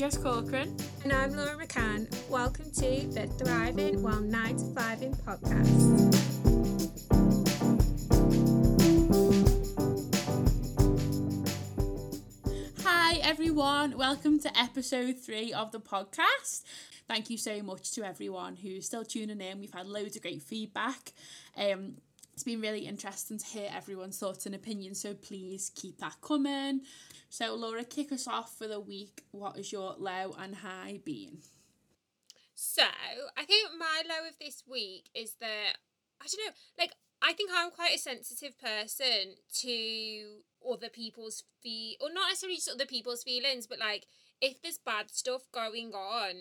Jess Corcoran. And I'm Laura McCann. Welcome to the Thriving While 9 to 5 in podcast. Hi everyone, welcome to episode 3 of the podcast. Thank you so much to everyone who's still tuning in. We've had loads of great feedback. It's been really interesting to hear everyone's thoughts and opinions, so please keep that coming. So Laura, kick us off for the week. What is your low and high been? So I think my low of this week is that, I think I'm quite a sensitive person to other people's not necessarily just other people's feelings, but like if there's bad stuff going on,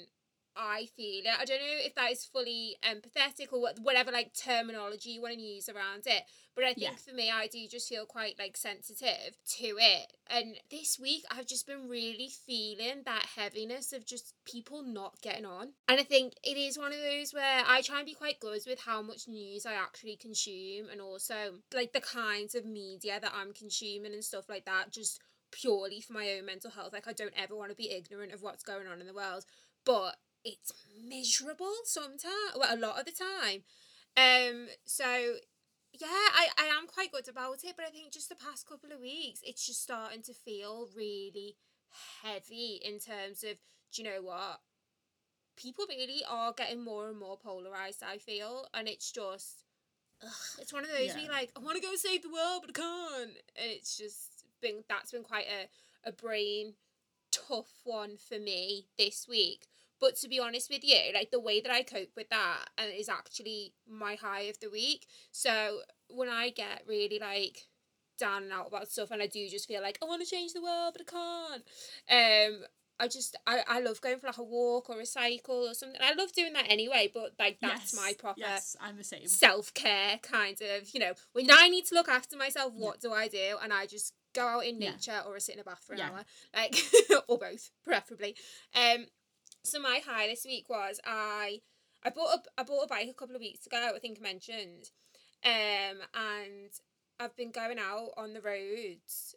I feel it. I don't know if that is fully empathetic or whatever like terminology you want to use around it, but I think for me, I do just feel quite like sensitive to it. And this week I've just been really feeling that heaviness of just people not getting on. And I think it is one of those where I try and be quite good with how much news I actually consume, and also like the kinds of media that I'm consuming and stuff like that, just purely for my own mental health. Like I don't ever want to be ignorant of what's going on in the world, but it's miserable sometimes, well, a lot of the time. I am quite good about it, but I think just the past couple of weeks, it's just starting to feel really heavy in terms of, do you know what? People really are getting more and more polarised, I feel, and it's just, it's one of those where you're like, I want to go save the world, but I can't. And it's just been, that's been quite a brain tough one for me this week. But to be honest with you, like the way that I cope with that is actually my high of the week. So when I get really like down and out about stuff, and I do just feel like I want to change the world, but I can't. I love going for like a walk or a cycle or something. I love doing that anyway, but like that's my proper I'm the same. Self-care kind of, when I need to look after myself, what do I do? And I just go out in nature or I sit in a bath for an hour, like or both, preferably. So my high this week was I bought a bike a couple of weeks ago, I think I mentioned, and I've been going out on the roads,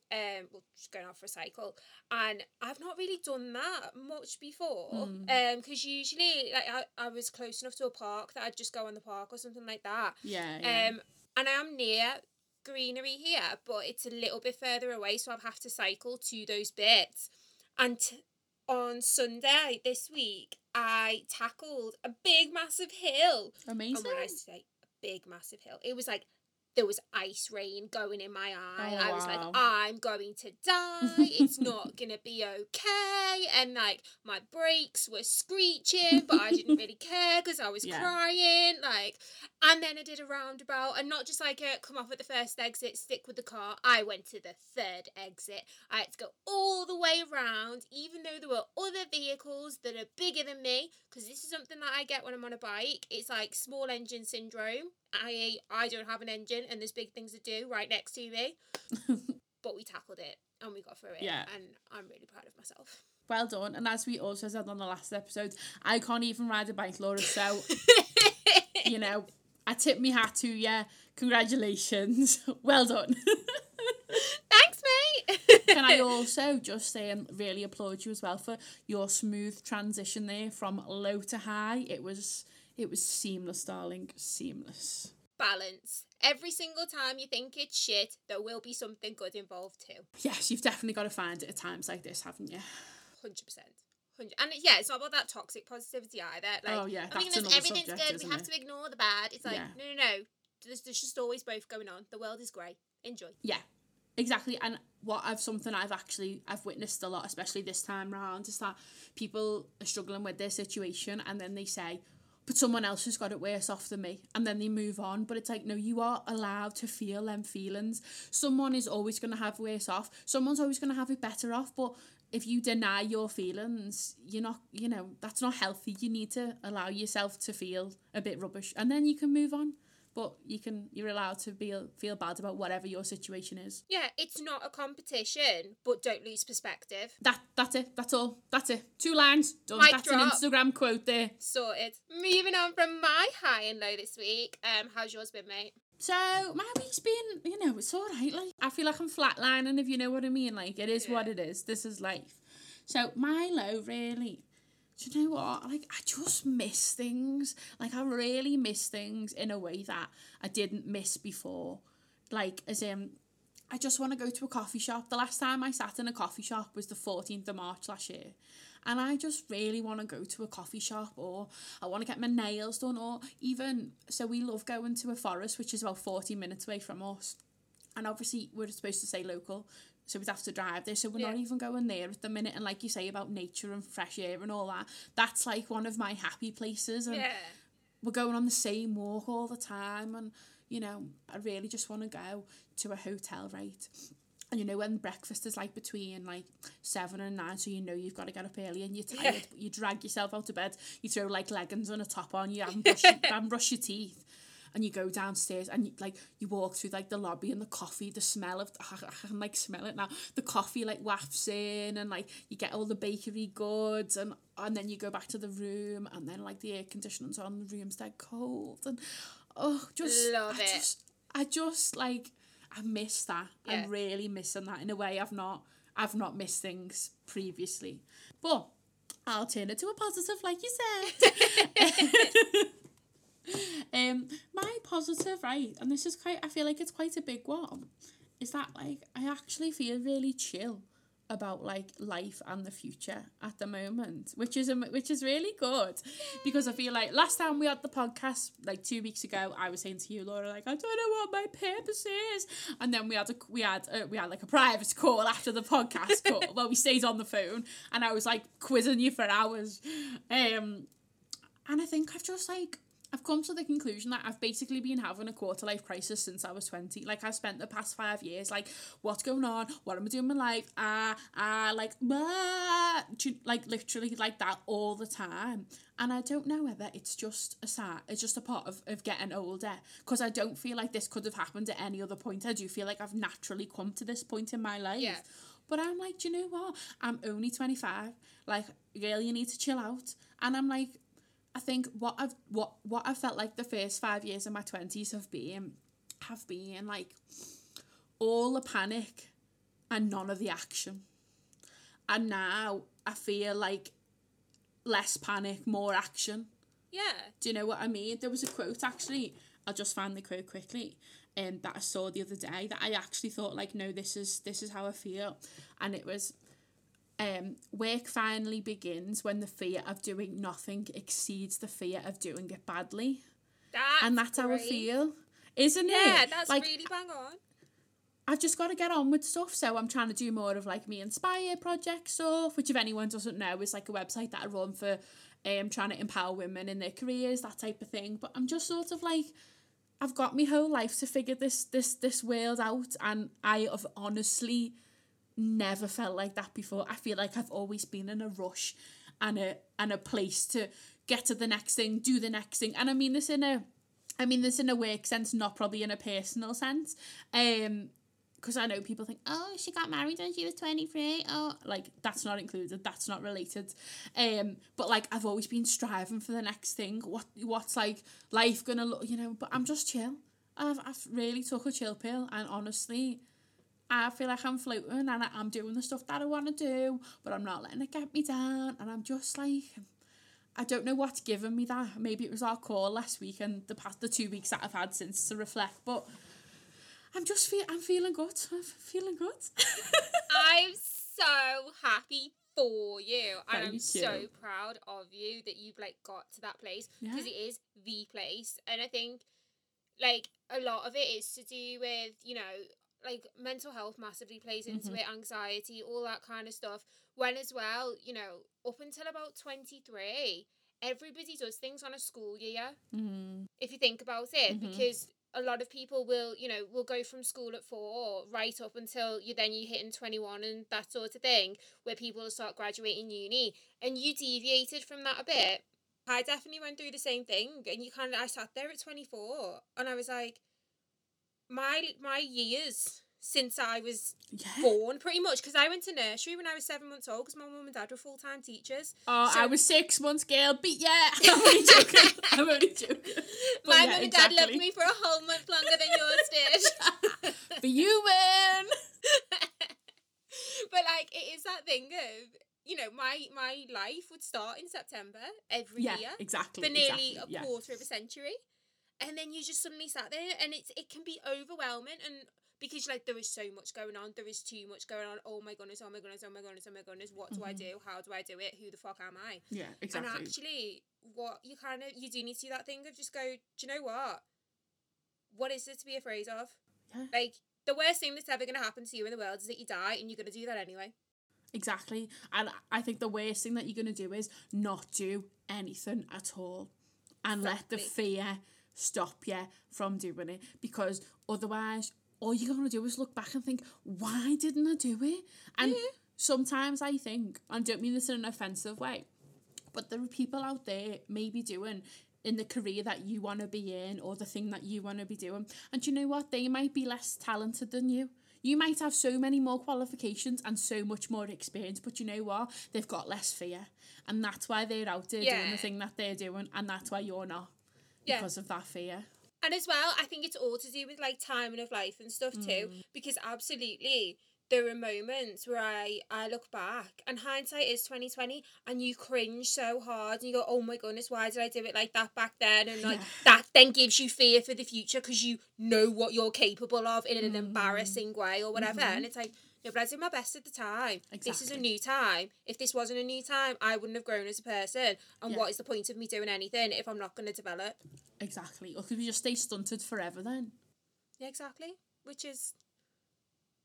just going out for a cycle, and I've not really done that much before, because usually like I was close enough to a park that I'd just go in the park or something like that. And I am near greenery here, but it's a little bit further away, so I'd have to cycle to those bits, and on Sunday this week, I tackled a big, massive hill. Amazing. And when I say a big, massive hill, it was like there was ice rain going in my eye. Oh, I was like, I'm going to die. It's not going to be okay. And like my brakes were screeching, but I didn't really care because I was crying. Like, and then I did a roundabout, and not just like come off at the first exit, stick with the car. I went to the third exit. I had to go all the way around, even though there were other vehicles that are bigger than me, because this is something that I get when I'm on a bike. It's like small engine syndrome. I don't have an engine, and there's big things to do right next to me. But we tackled it and we got through it. Yeah. And I'm really proud of myself. Well done. And as we also said on the last episode, I can't even ride a bike, Laura. So, I tip my hat to you. Congratulations. Well done. Thanks, mate. Can I also just really applaud you as well for your smooth transition there from low to high? It was seamless, darling. Seamless. Balance. Every single time you think it's shit, there will be something good involved too. Yes, you've definitely got to find it at times like this, haven't you? 100%. And it's not about that toxic positivity either. Like, everything's subject, good, we have to ignore the bad. It's like, no. There's just always both going on. The world is grey. Enjoy. Yeah, exactly. And I've witnessed a lot, especially this time round, is that people are struggling with their situation and then they say, but someone else has got it worse off than me, and then they move on. But it's like, no, you are allowed to feel them feelings. Someone is always going to have worse off. Someone's always going to have it better off. But if you deny your feelings, you're not, that's not healthy. You need to allow yourself to feel a bit rubbish, and then you can move on. But you're allowed to feel bad about whatever your situation is. Yeah, it's not a competition, but don't lose perspective. That's it. That's all. That's it. 2 lines. Done. Mic that's drop. An Instagram quote there. Sorted. Moving on from my high and low this week. How's yours been, mate? So my week's been, it's all right. Like I feel like I'm flatlining, if you know what I mean. Like it is what it is. This is life. So Milo, really, do you know what? Like, I just miss things. Like, I really miss things in a way that I didn't miss before. Like, as in, I just want to go to a coffee shop. The last time I sat in a coffee shop was the 14th of March last year. And I just really want to go to a coffee shop, or I want to get my nails done, or even, so we love going to a forest, which is about 40 minutes away from us. And obviously we're supposed to stay local, so we'd have to drive there. So we're not even going there at the minute. And like you say about nature and fresh air and all that, that's like one of my happy places. And we're going on the same walk all the time. And, you know, I really just want to go to a hotel, right? And you know when breakfast is like between like 7 and 9, so you know you've got to get up early and you're tired, but you drag yourself out of bed, you throw like leggings and a top on, you haven't brushed your teeth, and you go downstairs and you, like, you walk through like the lobby and the coffee, the smell of, I can like smell it now, the coffee like wafts in, and like you get all the bakery goods, and then you go back to the room, and then like the air conditioning's on, the room's dead cold, and I just I miss that. Yeah. I'm really missing that in a way I've not missed things previously. But I'll turn it to a positive, like you said. My positive, right, and this is I feel like it's quite a big one, is that like I actually feel really chill about like life and the future at the moment, which is really good. Because I feel like last time we had the podcast like 2 weeks ago, I was saying to you, Laura, like, I don't know what my purpose is, and then we had like a private call after the podcast call. Well, we stayed on the phone and I was like quizzing you for hours, and I think I've just like I've come to the conclusion that I've basically been having a quarter-life crisis since I was 20. Like, I've spent the past 5 years, like, what's going on? What am I doing in my life? Like, literally like that all the time. And I don't know whether it's just a part of getting older, because I don't feel like this could have happened at any other point. I do feel like I've naturally come to this point in my life. Yeah. But I'm like, do you know what? I'm only 25. Like, girl, you need to chill out. And I'm like, I think what I've felt like the first 5 years of my 20s have been like all the panic and none of the action. And now I feel like less panic, more action. Yeah. Do you know what I mean? There was a quote, actually, I'll just find the quote quickly, that I saw the other day that I actually thought, like, no, this is how I feel. And it was, work finally begins when the fear of doing nothing exceeds the fear of doing it badly. That's how I feel, isn't it? Yeah, that's like, really bang on. I've just got to get on with stuff, so I'm trying to do more of like me Inspire project stuff, which if anyone doesn't know is like a website that I run for trying to empower women in their careers, that type of thing. But I'm just sort of like, I've got my whole life to figure this world out, and I have honestly never felt like that before. I feel like I've always been in a rush and a place to get to the next thing, do the next thing. And I mean this in a work sense, not probably in a personal sense. Because I know people think, oh, she got married when she was 23. Oh, like, that's not included. That's not related. But, like, I've always been striving for the next thing. What's, like, life gonna look, you know? But I'm just chill. I've really took a chill pill, and honestly, I feel like I'm floating, and I'm doing the stuff that I want to do, but I'm not letting it get me down. And I'm just like, I don't know what's given me that. Maybe it was our call last week and the 2 weeks that I've had since to reflect, but I'm feeling good. I'm feeling good. I'm so happy for you. And I'm so proud of you that you've like got to that place, because it is the place. And I think like a lot of it is to do with, you know, like mental health massively plays into it, anxiety, all that kind of stuff. When as well, you know, up until about 23, everybody does things on a school year, if you think about it, because a lot of people will go from school at 4 right up until you're hitting 21 and that sort of thing, where people start graduating uni. And you deviated from that a bit. I definitely went through the same thing, and I sat there at 24 and I was like, My years since I was born, pretty much, because I went to nursery when I was 7 months old, because my mum and dad were full-time teachers. Oh, so I was 6 months, girl, but yeah, I'm only joking. But my mum and dad loved me for a whole month longer than yours did. But you win. But, like, it is that thing of, you know, my life would start in September every year. Yeah, exactly. For nearly a quarter of a century. And then you just suddenly sat there and it can be overwhelming, and because like there is so much going on, there is too much going on. Oh my goodness, what do I do? How do I do it? Who the fuck am I? Yeah, exactly. And actually what you kind of, you do need to do that thing of just go, do you know what? What is there to be afraid of? Yeah. Like the worst thing that's ever going to happen to you in the world is that you die, and you're going to do that anyway. Exactly. And I think the worst thing that you're going to do is not do anything at all and let the fear stop you from doing it, because otherwise all you're going to do is look back and think, why didn't I do it? And sometimes I think, and I don't mean this in an offensive way, but there are people out there maybe doing in the career that you want to be in or the thing that you want to be doing. And you know what? They might be less talented than you. You might have so many more qualifications and so much more experience, but you know what? They've got less fear. And that's why they're out there doing the thing that they're doing, and that's why you're not. Because of that fear. And as well, I think it's all to do with like timing of life and stuff too, because absolutely there are moments where I look back and hindsight is 2020, and you cringe so hard and you go, oh my goodness, why did I do it like that back then? And like that then gives you fear for the future, because you know what you're capable of in an embarrassing way or whatever. And it's like, no, but I did my best at the time. Exactly. This is a new time. If this wasn't a new time, I wouldn't have grown as a person. And what is the point of me doing anything if I'm not going to develop? Exactly. Or could we just stay stunted forever then? Yeah, exactly. Which is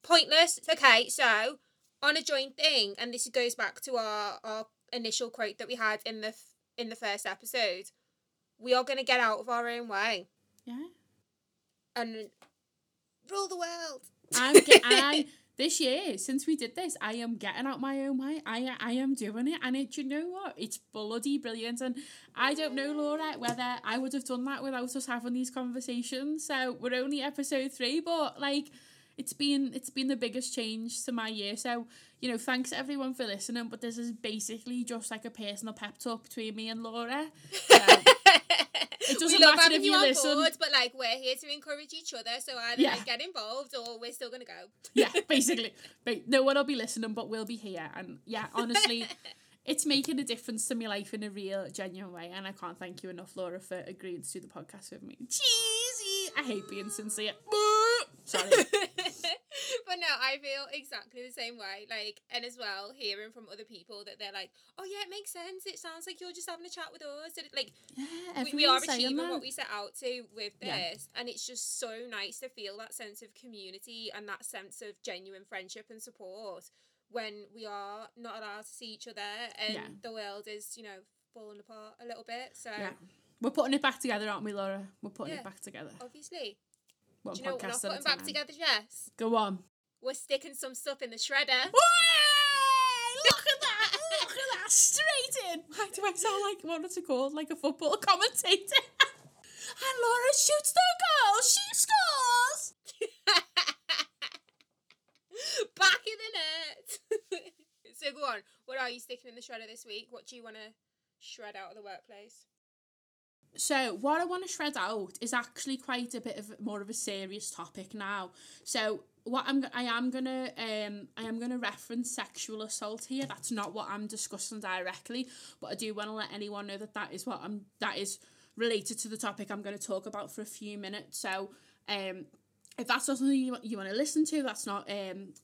pointless. Okay, so on a joint thing, and this goes back to our initial quote that we had in the first episode, we are going to get out of our own way. Yeah. And rule the world. This year, since we did this, I am getting out my own way. I am doing it. And it, you know what? It's bloody brilliant. And I don't know, Laura, whether I would have done that without us having these conversations. So we're only episode 3, but like it's been the biggest change to my year. So, you know, thanks everyone for listening. But this is basically just like a personal pep talk between me and Laura. So. It doesn't matter if you listen. Board, but like we're here to encourage each other, so either like, get involved or we're still gonna go. Yeah, basically. No one will be listening, but we'll be here. And yeah, honestly, it's making a difference to my life in a real, genuine way. And I can't thank you enough, Laura, for agreeing to do the podcast with me. Cheesy. I hate being sincere. Sorry. But no, I feel exactly the same way. Like, and as well, hearing from other people that they're like, oh yeah, it makes sense. It sounds like you're just having a chat with us. Like, yeah, we are achieving what we set out to with this. Yeah. And it's just so nice to feel that sense of community and that sense of genuine friendship and support when we are not allowed to see each other and the world is, you know, falling apart a little bit. So we're putting it back together, aren't we, Laura? We're putting it back together. Obviously. Do you know what we're not putting back together, Jess? Go on. We're sticking some stuff in the shredder. Whey! Look at that! Look at that! Straight in! Why do I sound like, what is it called? Like a football commentator? And Laura shoots the goal! She scores! Back in the net! So go on, what are you sticking in the shredder this week? What do you want to shred out of the workplace? So what I want to shred out is actually quite a bit of more of a serious topic now. So what I am gonna reference sexual assault here. That's not what I'm discussing directly, but I do want to let anyone know that is what that is related to the topic I'm going to talk about for a few minutes. So if that's not something you want to listen to, that's not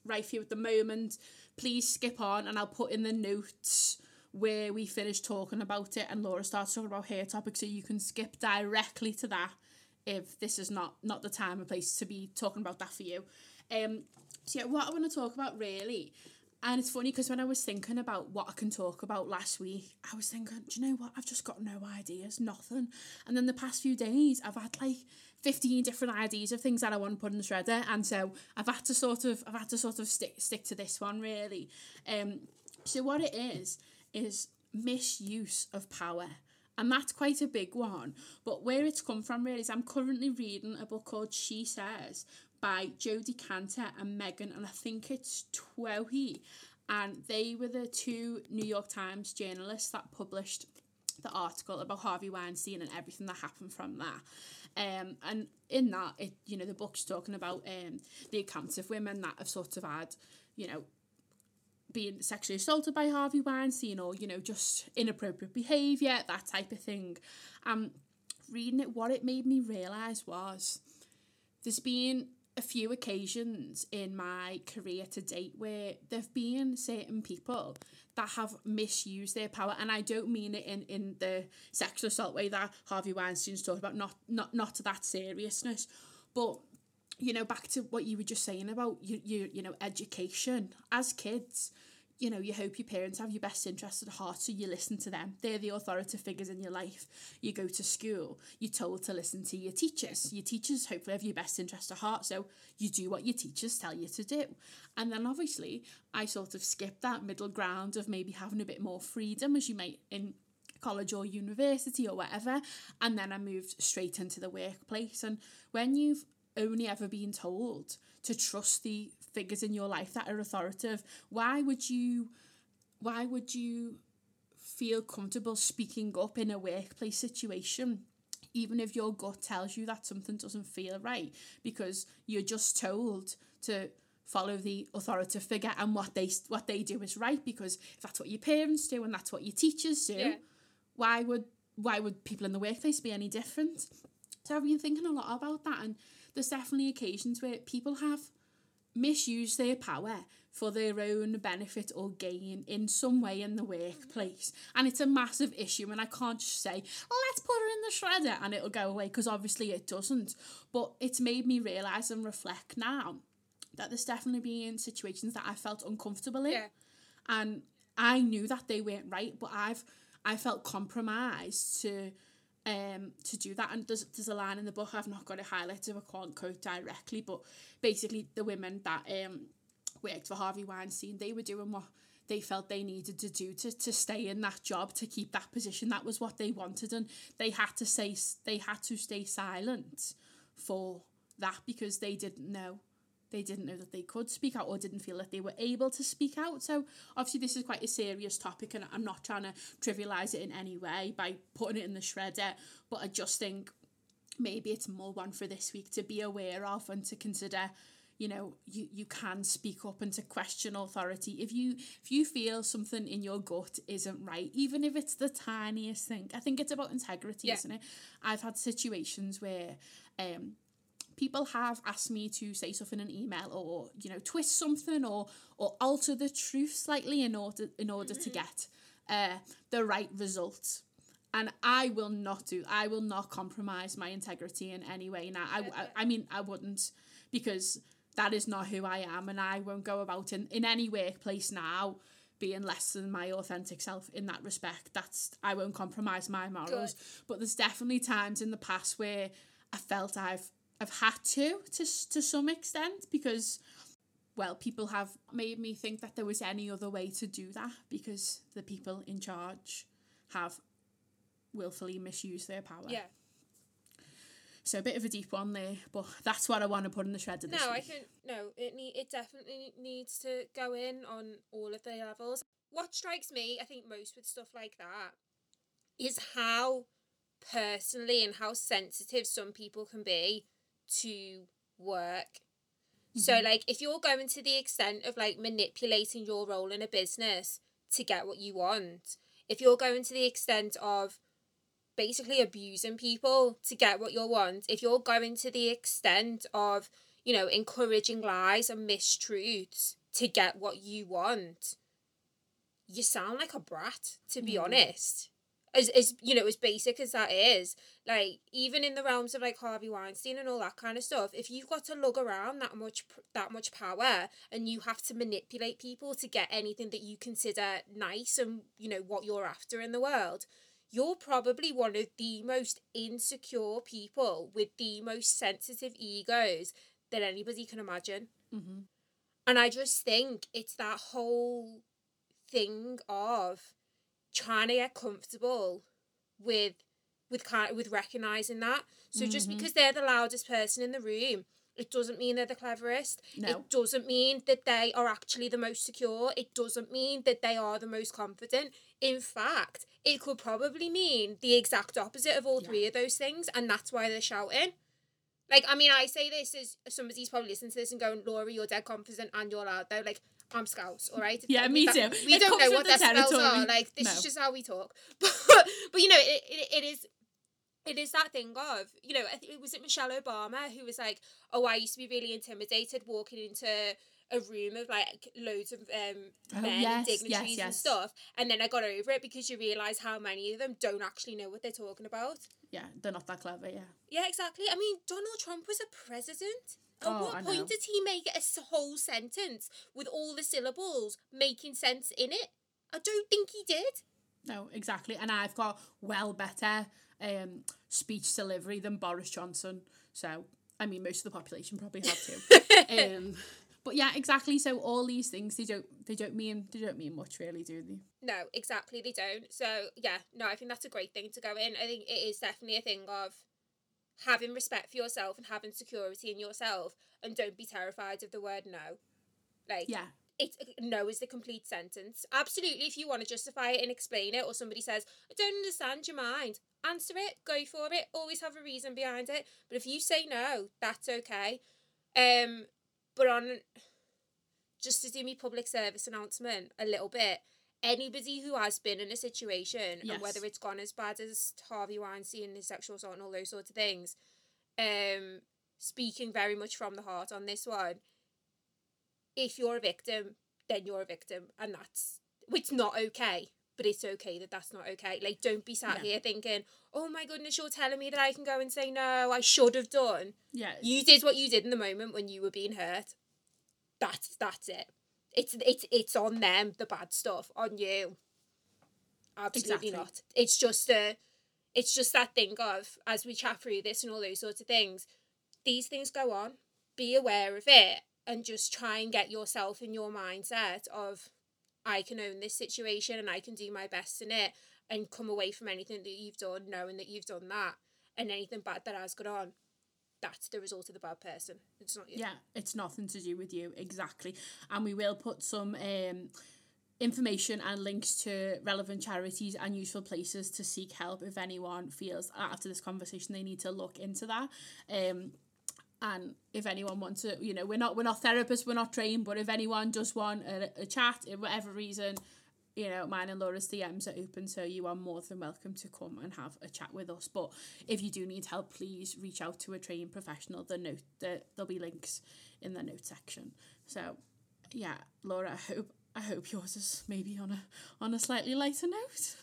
right for you at the moment, please skip on, and I'll put in the notes where we finish talking about it and Laura starts talking about her topic, so you can skip directly to that if this is not the time or place to be talking about that for you. So yeah, what I want to talk about really, and it's funny because when I was thinking about what I can talk about last week, I was thinking, do you know what, I've just got no ideas, nothing. And then the past few days I've had like 15 different ideas of things that I want to put in the shredder, and so I've had to sort of stick to this one really. So what it is misuse of power, and that's quite a big one, but where it's come from really is I'm currently reading a book called She Says by Jodi Kantor and Megan, and I think it's Twohey, and they were the two New York Times journalists that published the article about Harvey Weinstein and everything that happened from that. And in that, it, you know, the book's talking about the accounts of women that have sort of had, you know, being sexually assaulted by Harvey Weinstein or, you know, just inappropriate behaviour, that type of thing. Reading it, what it made me realise was there's been a few occasions in my career to date where there've been certain people that have misused their power, and I don't mean it in the sexual assault way that Harvey Weinstein's talked about, not to that seriousness, but, you know, back to what you were just saying about you know education as kids. You know, you hope your parents have your best interests at heart, so you listen to them. They're the authoritative figures in your life. You go to school, you're told to listen to your teachers. Your teachers hopefully have your best interests at heart, so you do what your teachers tell you to do. And then obviously, I sort of skipped that middle ground of maybe having a bit more freedom, as you might in college or university or whatever. And then I moved straight into the workplace. And when you've only ever been told to trust the figures in your life that are authoritative, why would you feel comfortable speaking up in a workplace situation, even if your gut tells you that something doesn't feel right, because you're just told to follow the authoritative figure and what they do is right, because if that's what your parents do and that's what your teachers do, yeah, why would people in the workplace be any different? So I've been thinking a lot about that, and there's definitely occasions where people have misuse their power for their own benefit or gain in some way in the workplace, and it's a massive issue. And I can't just say, oh, let's put her in the shredder and it'll go away, because obviously it doesn't. But it's made me realise and reflect now that there's definitely been situations that I felt uncomfortable in, yeah, and I knew that they weren't right, but I felt compromised to do that. And there's a line in the book, I've not got it highlighted, so I can't quote directly, but basically the women that worked for Harvey Weinstein, they were doing what they felt they needed to do to stay in that job, to keep that position. That was what they wanted, and they had to stay silent for that, because they didn't know that they could speak out, or didn't feel that they were able to speak out. So obviously this is quite a serious topic, and I'm not trying to trivialise it in any way by putting it in the shredder, but I just think maybe it's more one for this week to be aware of, and to consider, you know, you can speak up and to question authority. If you feel something in your gut isn't right, even if it's the tiniest thing, I think it's about integrity, yeah, isn't it? I've had situations where people have asked me to say something in an email, or, you know, twist something or alter the truth slightly in order to get the right result. And I will not compromise my integrity in any way. Now, I mean, I wouldn't, because that is not who I am, and I won't go about in any workplace now being less than my authentic self in that respect. I won't compromise my morals. Good. But there's definitely times in the past where I felt I've had to some extent, because, well, people have made me think that there was any other way to do that, because the people in charge have willfully misused their power. Yeah. So a bit of a deep one there, but that's what I want to put in the shredder this week. It definitely needs to go in on all of the levels. What strikes me, I think, most with stuff like that is how personally and how sensitive some people can be to work. Mm-hmm. So, like, if you're going to the extent of, like, manipulating your role in a business to get what you want, if you're going to the extent of basically abusing people to get what you want, if you're going to the extent of, you know, encouraging lies and mistruths to get what you want, you sound like a brat, to be honest. As you know, as basic as that is, like, even in the realms of, like, Harvey Weinstein and all that kind of stuff, if you've got to lug around that much power, and you have to manipulate people to get anything that you consider nice and, you know, what you're after in the world, you're probably one of the most insecure people with the most sensitive egos that anybody can imagine. Mm-hmm. And I just think it's that whole thing of trying to get comfortable with recognising that. So just because they're the loudest person in the room, it doesn't mean they're the cleverest. No. It doesn't mean that they are actually the most secure. It doesn't mean that they are the most confident. In fact, it could probably mean the exact opposite of all three of those things, and that's why they're shouting. Like, I mean, I say this as somebody's probably listening to this and going, Laura, you're dead confident and you're loud, though. Like, I'm Scouse, all right? Yeah, me too. We don't know what their spells are. Like, this is just how we talk. But you know, it is that thing of, you know, was it Michelle Obama who was like, oh, I used to be really intimidated walking into a room of like loads of men and dignitaries and stuff, and then I got over it because you realise how many of them don't actually know what they're talking about. Yeah, they're not that clever, yeah, exactly. I mean, Donald Trump was a president. At what point did he make a whole sentence with all the syllables making sense in it? I don't think he did. No, exactly. And I've got well better speech delivery than Boris Johnson. So, I mean, most of the population probably had to. But yeah, exactly. So all these things, they don't mean much, really, do they? No, exactly, they don't. So yeah, no, I think that's a great thing to go in. I think it is definitely a thing of having respect for yourself and having security in yourself, and don't be terrified of the word no. Like, yeah. No is the complete sentence. Absolutely, if you want to justify it and explain it, or somebody says, I don't understand your mind, answer it, go for it, always have a reason behind it. But if you say no, that's okay. But on, just to do me public service announcement a little bit, anybody who has been in a situation, and whether it's gone as bad as Harvey Weinstein and his sexual assault and all those sorts of things, speaking very much from the heart on this one, if you're a victim, then you're a victim. And that's, it's not okay, but it's okay that that's not okay. Like, don't be sat here thinking, oh my goodness, you're telling me that I can go and say no, I should have done. Yeah. You did what you did in the moment when you were being hurt. That's it. It's on them, the bad stuff, on you. Absolutely not. It's just that thing of, as we chat through this and all those sorts of things, these things go on. Be aware of it. And just try and get yourself in your mindset of, I can own this situation and I can do my best in it, and come away from anything that you've done knowing that you've done that, and anything bad that has gone on, that's the result of the bad person. It's not you. Yeah, it's nothing to do with you, exactly. And we will put some information and links to relevant charities and useful places to seek help if anyone feels after this conversation they need to look into that. And if anyone wants to, you know, we're not therapists, we're not trained, but if anyone does want a chat, for whatever reason, you know, mine and Laura's DMs are open, so you are more than welcome to come and have a chat with us. But if you do need help, please reach out to a trained professional. There'll be links in the note section. So, yeah, Laura, I hope yours is maybe on a slightly lighter note.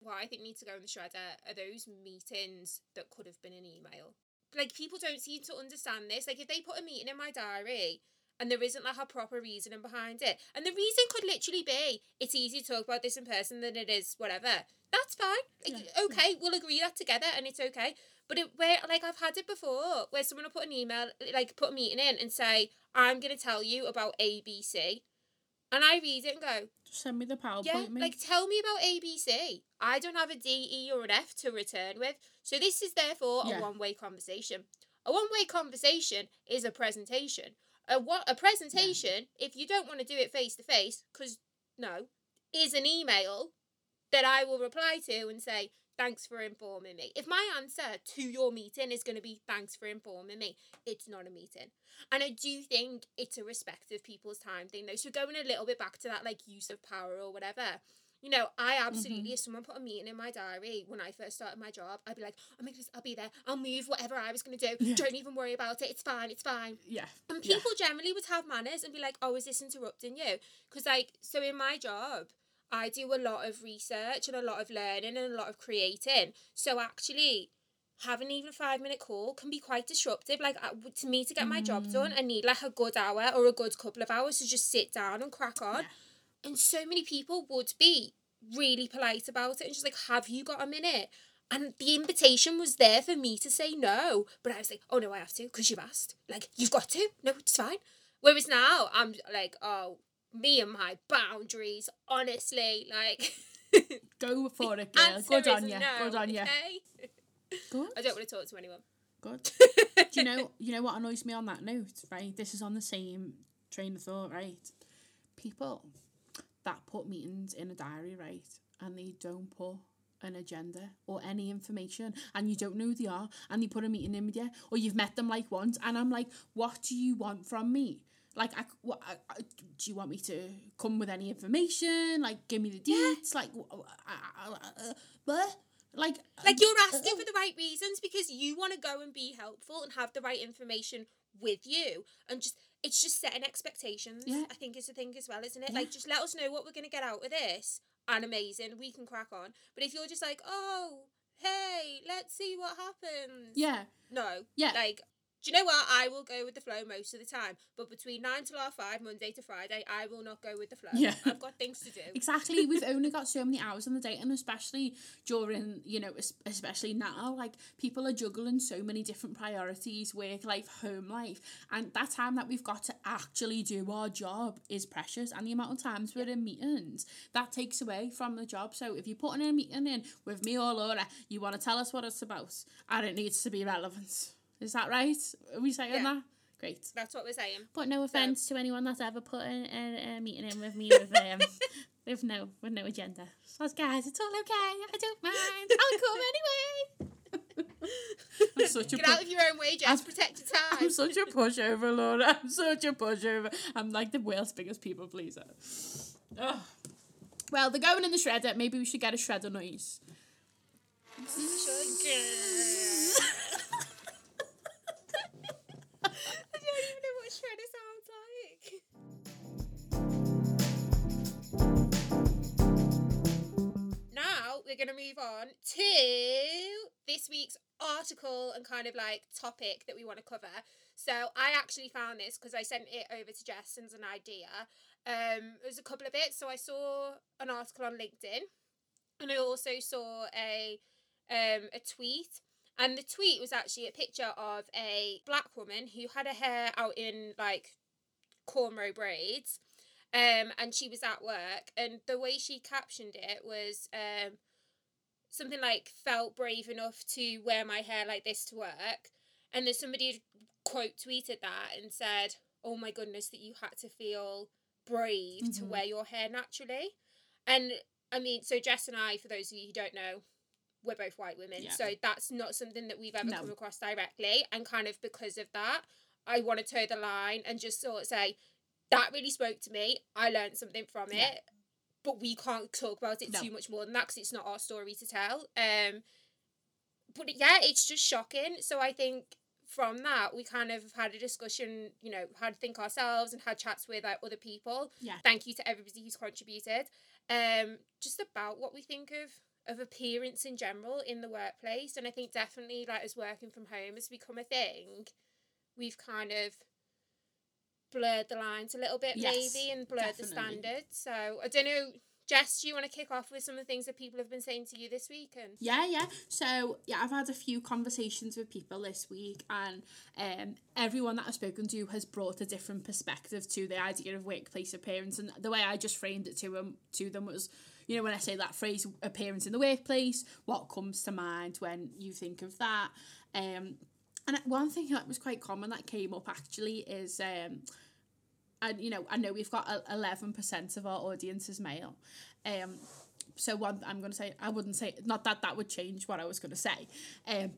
What I think needs to go in the shredder are those meetings that could have been an email. Like, people don't seem to understand this. Like, if they put a meeting in my diary and there isn't, like, a proper reasoning behind it, and the reason could literally be, it's easier to talk about this in person than it is whatever. That's fine. Like, okay, we'll agree that together and it's okay. But I've had it before where someone will put an email, like, put a meeting in and say, I'm going to tell you about ABC. And I read it and go, send me the PowerPoint. Yeah, mate. Like, tell me about ABC. I don't have a D, E, or an F to return with. So this is therefore a one-way conversation. A one-way conversation is a presentation. A presentation, if you don't want to do it face-to-face, because no, is an email that I will reply to and say, thanks for informing me. If my answer to your meeting is going to be, thanks for informing me, it's not a meeting. And I do think it's a respect of people's time thing, though. So going a little bit back to that, like, use of power or whatever, you know, I absolutely, if someone put a meeting in my diary when I first started my job, I'd be like, oh my goodness, I'll be there, I'll move whatever I was going to do, don't even worry about it, it's fine. Yeah. And people generally would have manners and be like, oh, is this interrupting you? Because, like, so in my job, I do a lot of research and a lot of learning and a lot of creating. So actually, having even a 5-minute call can be quite disruptive. Like, to me, to get my job done, I need, like, a good hour or a good couple of hours to just sit down and crack on. Yeah. And so many people would be really polite about it and just like, have you got a minute? And the invitation was there for me to say no. But I was like, oh no, I have to, because you've asked. Like, you've got to. No, it's fine. Whereas now, I'm like, oh, me and my boundaries, honestly, like... Go for it, girl. Good on you. No, good on you. Okay? Good. I don't want to talk to anyone. Good. Do you know what annoys me on that note, right? This is on the same train of thought, right? People that put meetings in a diary, right, and they don't put an agenda or any information, and you don't know who they are, and they put a meeting in with you, or you've met them, like, once, and I'm like, what do you want from me? Like, I, do you want me to come with any information? Like, give me the deets? Yeah. Like you're asking for the right reasons because you want to go and be helpful and have the right information with you, and just it's just setting expectations. Yeah. I think it's a thing as well, isn't it? Yeah. Like, just let us know what we're going to get out of this, and amazing, we can crack on. But if you're just like, oh, hey, let's see what happens. Yeah. No. Yeah. Like, do you know what? I will go with the flow most of the time. But between 9 till 5, Monday to Friday, I will not go with the flow. Yeah. I've got things to do. Exactly. We've only got so many hours on the day, and especially during, you know, especially now, like, people are juggling so many different priorities, work life, home life. And that time that we've got to actually do our job is precious. And the amount of times we're in meetings, that takes away from the job. So if you're putting a meeting in with me or Laura, you want to tell us what it's about, and it needs to be relevant. Is that right? Are we saying that? Great. That's what we're saying. But no offence to anyone that's ever put a meeting in with me with no agenda. So guys, it's all okay. I don't mind. I'll come anyway. Get out of your own way, Jess. Protect your time. I'm such a pushover, Laura. I'm such a pushover. I'm like the world's biggest people pleaser. Oh. Well, they're going in the shredder. Maybe we should get a shredder noise. Shredder sounds like. Now we're going to move on to this week's article and kind of like topic that we want to cover. So I actually found this because I sent it over to Jess as an idea. There's a couple of bits. So I saw an article on LinkedIn, and I also saw a tweet. And the tweet was actually a picture of a black woman who had her hair out in, like, cornrow braids. And she was at work. And the way she captioned it was something like, felt brave enough to wear my hair like this to work. And then somebody, quote, tweeted that and said, oh, my goodness, that you had to feel brave to wear your hair naturally. And, I mean, so Jess and I, for those of you who don't know, we're both white women, so that's not something that we've ever come across directly, and kind of because of that, I want to toe the line and just sort of say, that really spoke to me, I learned something from it, but we can't talk about it too much more than that, because it's not our story to tell, but yeah, it's just shocking. So I think from that, we kind of had a discussion, you know, how to think ourselves, and had chats with other people, thank you to everybody who's contributed, just about what we think of appearance in general in the workplace. And I think definitely, like, as working from home has become a thing, we've kind of blurred the lines a little bit, maybe, and blurred the standards. So I don't know, Jess, do you want to kick off with some of the things that people have been saying to you this week? And So, I've had a few conversations with people this week, and everyone that I've spoken to has brought a different perspective to the idea of workplace appearance. And the way I just framed it to them was, you know, when I say that phrase, appearance in the workplace, what comes to mind when you think of that? And one thing that was quite common that came up, actually, is... and, you know, I know we've got 11% of our audience is male. So one, I'm going to say, I wouldn't say, not that that would change what I was going to say.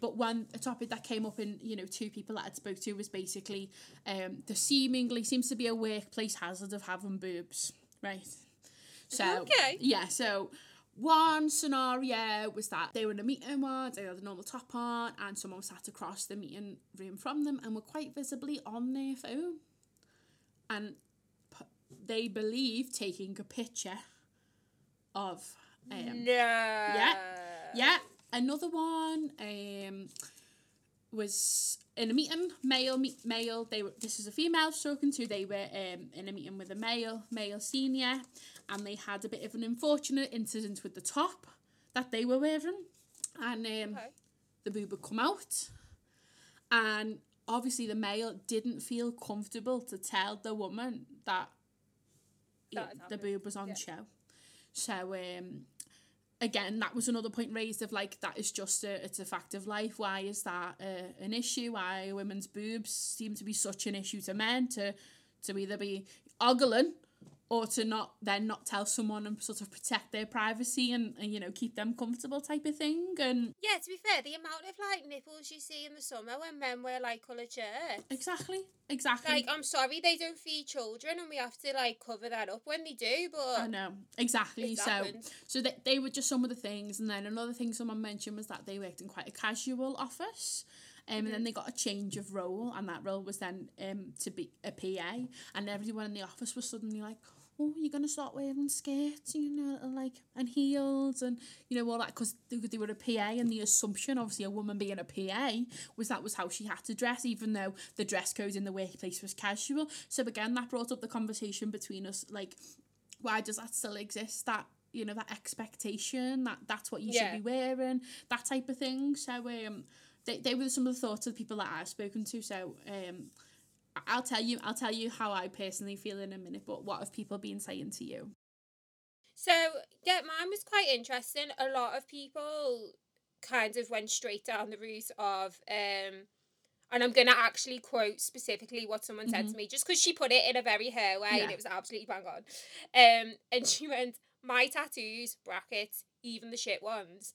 But one topic that came up in, you know, two people that I'd spoke to was basically there seemingly seems to be a workplace hazard of having boobs, right? So, okay. Yeah, so... One scenario was that they were in a meeting once, they had a normal top on, and someone sat across the meeting room from them and were quite visibly on their phone. And they believe taking a picture of... no! Yeah, yeah. Another one was in a meeting, male, they were, this is a female I was talking to, they were in a meeting with a male senior, and they had a bit of an unfortunate incident with the top that they were wearing, and the boob had come out, and obviously the male didn't feel comfortable to tell the woman that the boob was on show. So again, that was another point raised of, like, that is just it's a fact of life. Why is that an issue? Why women's boobs seem to be such an issue to men to either be ogling or to not then not tell someone and sort of protect their privacy and you know, keep them comfortable type of thing. And yeah, to be fair, the amount of like nipples you see in the summer when men wear like coloured shirts. Exactly. Like, I'm sorry, they don't feed children and we have to like cover that up when they do, but I know, exactly. So they were just some of the things. And then another thing someone mentioned was that they worked in quite a casual office. And then they got a change of role, and that role was then to be a PA, and everyone in the office was suddenly like, oh, you're going to start wearing skirts, you know, like, and heels, and, you know, all that, because they were a PA, and the assumption, obviously, a woman being a PA, was that was how she had to dress, even though the dress code in the workplace was casual. So, again, that brought up the conversation between us, like, why does that still exist, that, you know, that expectation, that's what you should be wearing, that type of thing. So, They were some of the thoughts of the people that I've spoken to, so I'll tell you how I personally feel in a minute, but what have people been saying to you? So, yeah, mine was quite interesting. A lot of people kind of went straight down the route of, and I'm going to actually quote specifically what someone said to me, just because she put it in a very her way, and it was absolutely bang on. And she went, my tattoos, brackets, even the shit ones.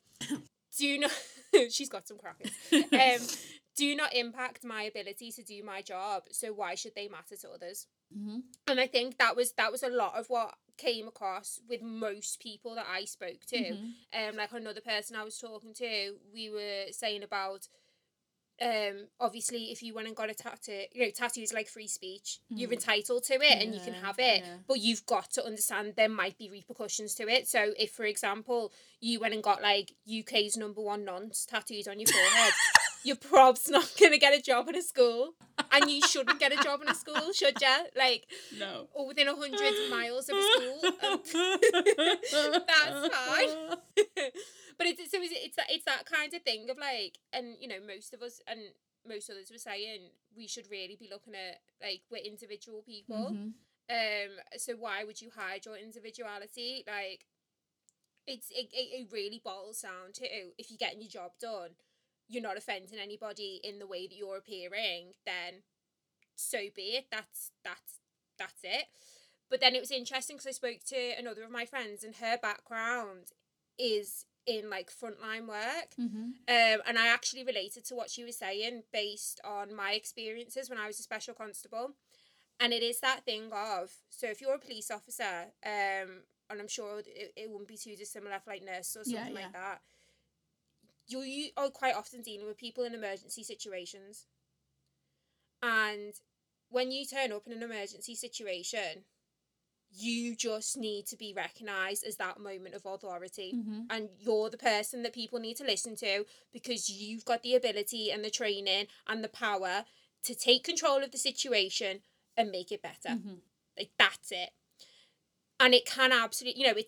Do not, she's got some crackers, do not impact my ability to do my job, so why should they matter to others? Mm-hmm. And I think that was a lot of what came across with most people that I spoke to. Mm-hmm. Like another person I was talking to, we were saying about, obviously if you went and got a tattoo, you know, tattoos like free speech, you're entitled to it and you can have it, but you've got to understand there might be repercussions to it. So if, for example, you went and got like UK's #1 nonce tattooed on your forehead, you're prob's not going to get a job in a school, and you shouldn't get a job in a school, should you? Like, no. Or within 100 miles of a school. That's fine. But it's that kind of thing of like, and you know, most of us and most others were saying we should really be looking at like we're individual people. Mm-hmm. So why would you hide your individuality? Like, it really boils down to, if you're getting your job done, you're not offending anybody in the way that you're appearing, then so be it. That's it. But then it was interesting because I spoke to another of my friends, and her background is in like frontline work. Mm-hmm. And I actually related to what she was saying based on my experiences when I was a special constable. And it is that thing of, so if you're a police officer, and I'm sure it wouldn't be too dissimilar for like nurses or something like that, you are quite often dealing with people in emergency situations. And when you turn up in an emergency situation, you just need to be recognised as that moment of authority. Mm-hmm. And you're the person that people need to listen to, because you've got the ability and the training and the power to take control of the situation and make it better. Mm-hmm. Like, that's it. And it can absolutely, you know,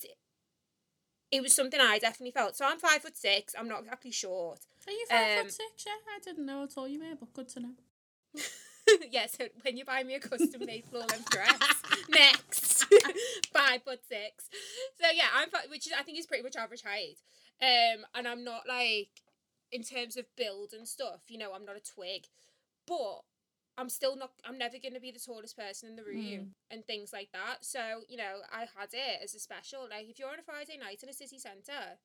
it was something I definitely felt. So I'm 5'6", I'm not exactly short. Are you 5'6"? Yeah, I didn't know at all you were, but good to know. Yeah, so when you buy me a custom-made floor-length dress, next, 5'6". So yeah, which is, I think, is pretty much average height. And I'm not like, in terms of build and stuff, you know, I'm not a twig, but I'm never going to be the tallest person in the room and things like that. So, you know, I had it as a special. Like, if you're on a Friday night in a city centre,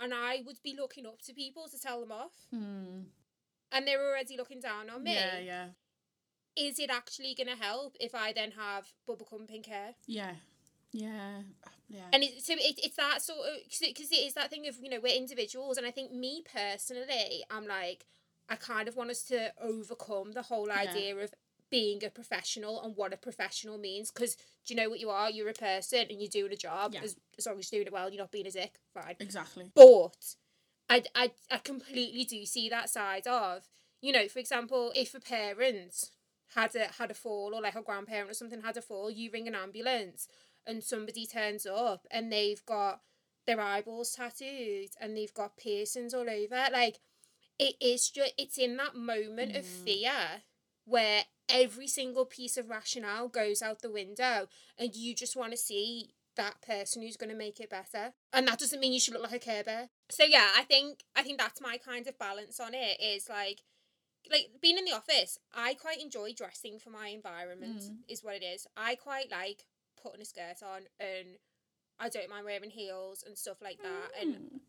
and I would be looking up to people to tell them off, and they're already looking down on me. Yeah, yeah. Is it actually going to help if I then have bubblegum pink hair? Yeah. Yeah. Yeah. And it's that sort of, because it is that thing of, you know, we're individuals. And I think me personally, I'm like, I kind of want us to overcome the whole idea of being a professional and what a professional means. Because do you know what you are? You're a person and you're doing a job. Yeah. As long as you're doing it well, you're not being a dick. Fine. Exactly. But I completely do see that side of, you know, for example, if a parent had a fall, or like a grandparent or something had a fall, you ring an ambulance and somebody turns up and they've got their eyeballs tattooed and they've got piercings all over. Like, it is just, it's in that moment of fear where every single piece of rationale goes out the window, and you just want to see that person who's going to make it better. And that doesn't mean you should look like a Care Bear. So yeah, I think that's my kind of balance on it, is like being in the office, I quite enjoy dressing for my environment, is what it is. I quite like putting a skirt on, and I don't mind wearing heels and stuff like that. And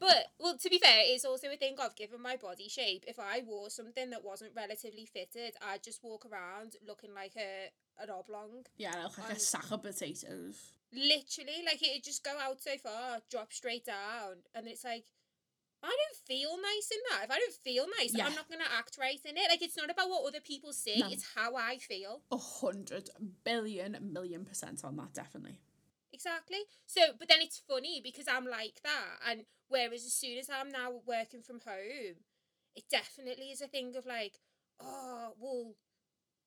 but, well, to be fair, it's also a thing of, given my body shape, if I wore something that wasn't relatively fitted, I'd just walk around looking like an oblong. Yeah, like a sack of potatoes. Literally, like, it'd just go out so far, drop straight down, and it's like, I don't feel nice in that. If I don't feel nice, yeah, I'm not going to act right in it. Like, it's not about what other people say, no, it's how I feel. 100 billion, million % on that, definitely. Exactly. So, but then it's funny because I'm like that, and whereas as soon as I'm now working from home, it definitely is a thing of like, oh, well,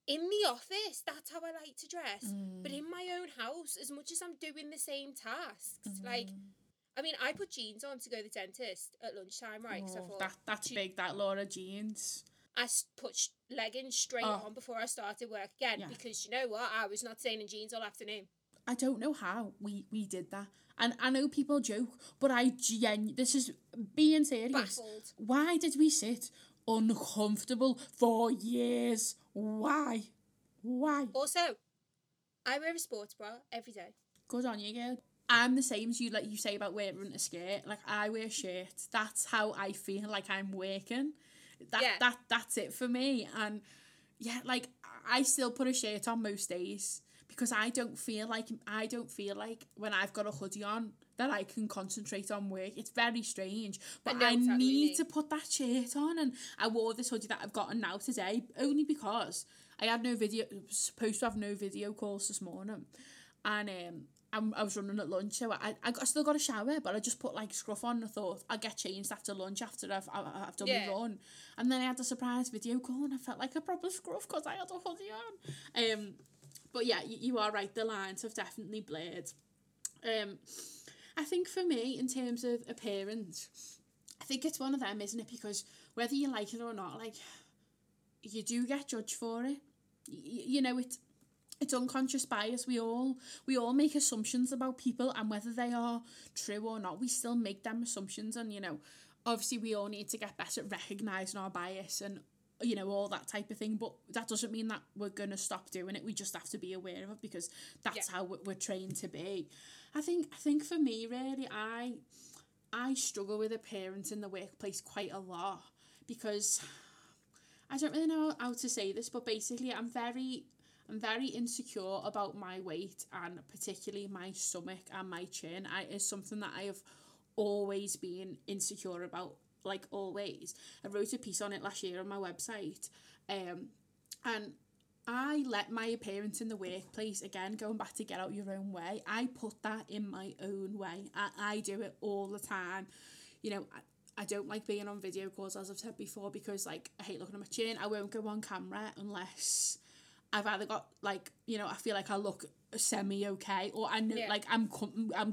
in the office, that's how I like to dress. Mm. But in my own house, as much as I'm doing the same tasks, like, I mean, I put jeans on to go to the dentist at lunchtime, right? Because I thought, that's big, that Laura jeans. I put leggings straight on before I started work again, because you know what? I was not staying in jeans all afternoon. I don't know how we did that. And I know people joke, but I genuinely, this is being serious. Baffled. Why did we sit uncomfortable for years? Why? Also, I wear a sports bra every day. Good on you, girl. I'm the same as you, like you say about wearing a skirt. Like, I wear a shirt. That's how I feel like I'm working. That's it for me. And yeah, like, I still put a shirt on most days, because I don't feel like when I've got a hoodie on that I can concentrate on work. It's very strange, but I need to put that shirt on. And I wore this hoodie that I've gotten now today only because supposed to have no video calls this morning, and I was running at lunch, so I still got a shower, but I just put like scruff on and I thought I'll get changed after lunch after I've done my run. And then I had a surprise video call and I felt like a proper scruff because I had a hoodie on. But yeah, you are right, the lines have definitely blurred. I think for me, in terms of appearance, I think it's one of them, isn't it? Because whether you like it or not, like, you do get judged for it. You know, it's unconscious bias. We all make assumptions about people, and whether they are true or not, we still make them assumptions. And, you know, obviously we all need to get better at recognising our bias and, you know, all that type of thing, but that doesn't mean that we're going to stop doing it. We just have to be aware of it, because that's how we're trained to be. I think for me, really, I struggle with appearance in the workplace quite a lot, because I don't really know how to say this, but basically I'm very insecure about my weight, and particularly my stomach and my chin. It's something that I have always been insecure about. Like, always. I wrote a piece on it last year on my website, and I let my appearance in the workplace, again going back to get out your own way, I put that in my own way. I do it all the time. You know, I don't like being on video calls, as I've said before, because, like, I hate looking at my chin. I won't go on camera unless I've either got, like, you know, I feel like I look semi okay, or I know, like, I'm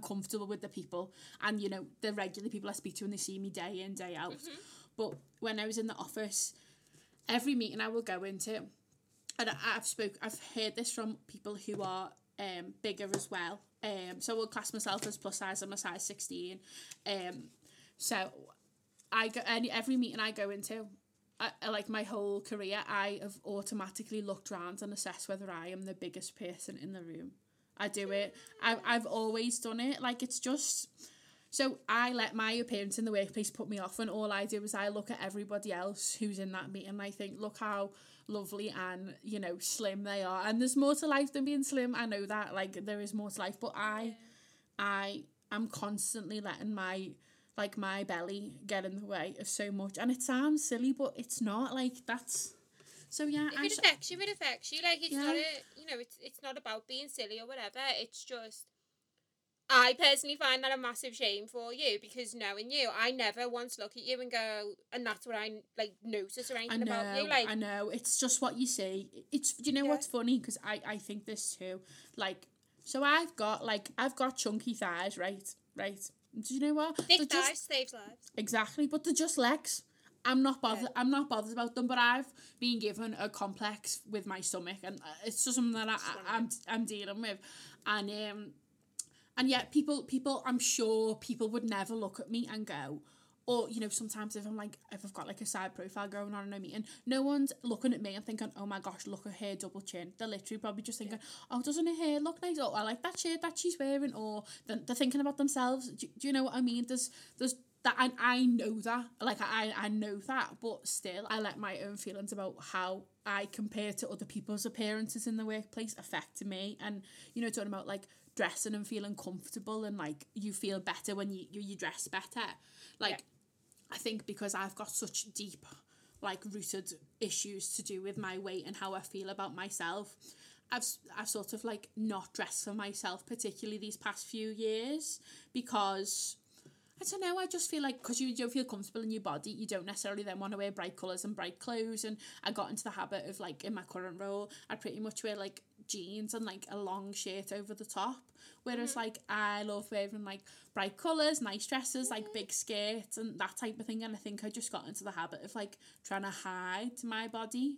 comfortable with the people, and, you know, the regular people I speak to, and they see me day in, day out. Mm-hmm. But when I was in the office, every meeting I would go into, and I've heard this from people who are bigger as well. So I would class myself as plus size. I'm a size 16. So I go, and every meeting I go into, like, my whole career, I have automatically looked around and assessed whether I am the biggest person in the room. I do it. I've always done it. Like, it's just... So I let my appearance in the workplace put me off, and all I do is I look at everybody else who's in that meeting, and I think, look how lovely and, you know, slim they are. And there's more to life than being slim. I know that. Like, there is more to life. But I am constantly letting my belly get in the way of so much. And it sounds silly, but it's not, like, that's... So, yeah. If it affects you, it affects you. Like, it's not a... You know, it's not about being silly or whatever. It's just... I personally find that a massive shame for you, because knowing you, I never once look at you and go, and that's what I, like, notice or anything about you. Like, I know. It's just what you see. It's... Do you know what's funny? Because I think this too. Like, so I've got chunky thighs, right? Do you know what? Thick thighs saves lives. Exactly, but they're just legs. I'm not bothered. Yeah. I'm not bothered about them. But I've been given a complex with my stomach, and it's just something that I'm dealing with, and yet people I'm sure people would never look at me and go, Or, you know, sometimes if I'm like, if I've got like a side profile going on in a meeting, no one's looking at me and thinking, oh my gosh, look at her double chin. They're literally probably just thinking, oh, doesn't her hair look nice? Oh, I like that shirt that she's wearing. Or they're thinking about themselves. Do you know what I mean? There's that, and I know that. Like, I know that, but still, I let my own feelings about how I compare to other people's appearances in the workplace affect me. And, you know, talking about, like, dressing and feeling comfortable and, like, you feel better when you dress better. Like... Yeah. I think because I've got such deep, like, rooted issues to do with my weight and how I feel about myself, I've sort of, like, not dressed for myself, particularly these past few years, because, I don't know, I just feel like, because you don't feel comfortable in your body, you don't necessarily then want to wear bright colours and bright clothes, and I got into the habit of, like, in my current role, I pretty much wear, like, jeans and, like, a long shirt over the top, whereas, like, I love wearing, like, bright colours, nice dresses, like, big skirts and that type of thing, and I think I just got into the habit of, like, trying to hide my body,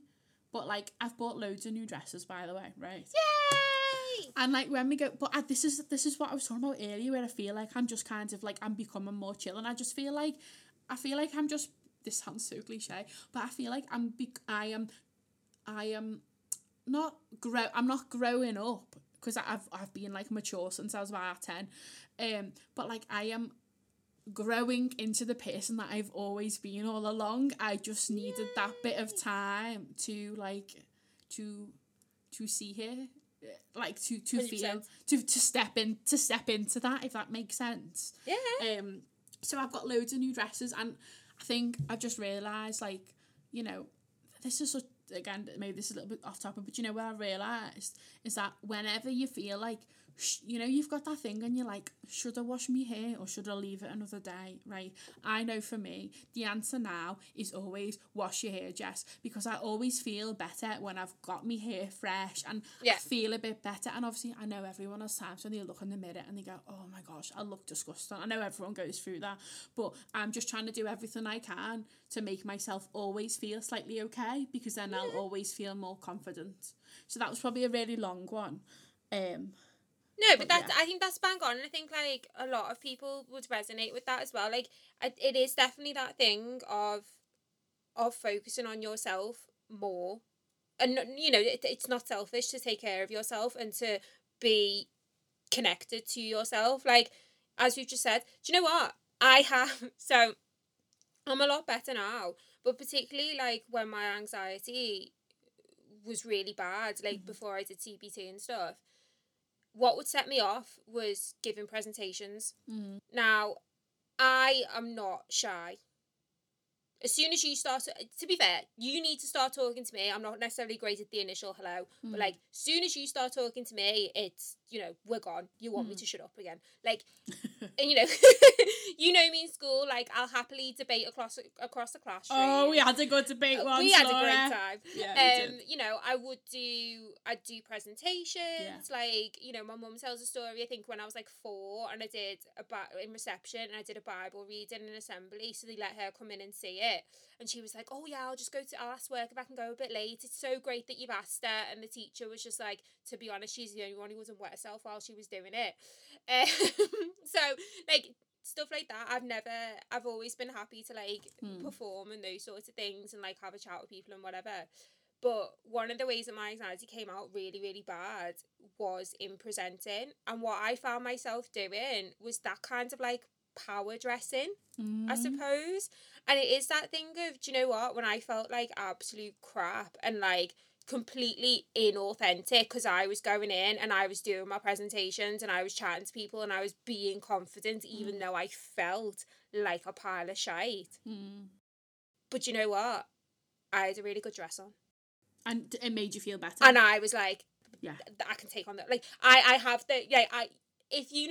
but, like, I've bought loads of new dresses, by the way, right? Yay! And, like, when we go, but this is what I was talking about earlier, where I feel like I'm just kind of, like, I'm becoming more chill, and I feel like I'm just, this sounds so cliche, but I feel like I'm not growing up, because I've been, like, mature since I was about 10, but, like, I am growing into the person that I've always been all along. I just needed that bit of time to, like, to see her, like, to feel, to step into that, if that makes sense. Yeah. So I've got loads of new dresses, and I think I've just realised, like, you know, this is such, again, maybe this is a little bit off topic, but you know what I realised is that whenever you feel like, you know, you've got that thing and you're like, should I wash my hair or should I leave it another day, right? I know for me, the answer now is always wash your hair, Jess, because I always feel better when I've got my hair fresh and I feel a bit better. And obviously I know everyone has times when they look in the mirror and they go, oh my gosh, I look disgusting. I know everyone goes through that, but I'm just trying to do everything I can to make myself always feel slightly okay, because then I'll always feel more confident. So that was probably a really long one. No, but that's, I think that's bang on, and I think, like, a lot of people would resonate with that as well. Like, it is definitely that thing of focusing on yourself more, and, you know, it's not selfish to take care of yourself and to be connected to yourself. Like, as you've just said, do you know what? I'm a lot better now, but particularly, like, when my anxiety was really bad, like, before I did CBT and stuff, what would set me off was giving presentations. Mm. Now, I am not shy. As soon as you start, to be fair, you need to start talking to me. I'm not necessarily great at the initial hello, but, like, as soon as you start talking to me, it's, you know, we're gone. You want me to shut up again. Like, and, you know, you know me in school, like, I'll happily debate across the classroom. Oh, we had a good debate once, we had Laura. A great time. Yeah, we did. You know, I'd do presentations. Yeah. Like, you know, my mum tells a story, I think, when I was, like, 4, and I did in reception, and I did a Bible reading in assembly, so they let her come in and see it. And she was like, oh yeah, I'll ask work if I can go a bit late, it's so great that you've asked her. And the teacher was just like, to be honest, she's the only one who wasn't wet herself while she was doing it. So, like, stuff like that, I've always been happy to, like, perform and those sorts of things, and, like, have a chat with people and whatever. But one of the ways that my anxiety came out really, really bad was in presenting. And what I found myself doing was that kind of, like, power dressing, I suppose. And it is that thing of, do you know what, when I felt like absolute crap and, like, completely inauthentic, because I was going in and I was doing my presentations and I was chatting to people and I was being confident, even though I felt like a pile of shite. But you know what, I had a really good dress on, and it made you feel better, and I was like, yeah, I can take on that. Like, I have the, yeah, I if you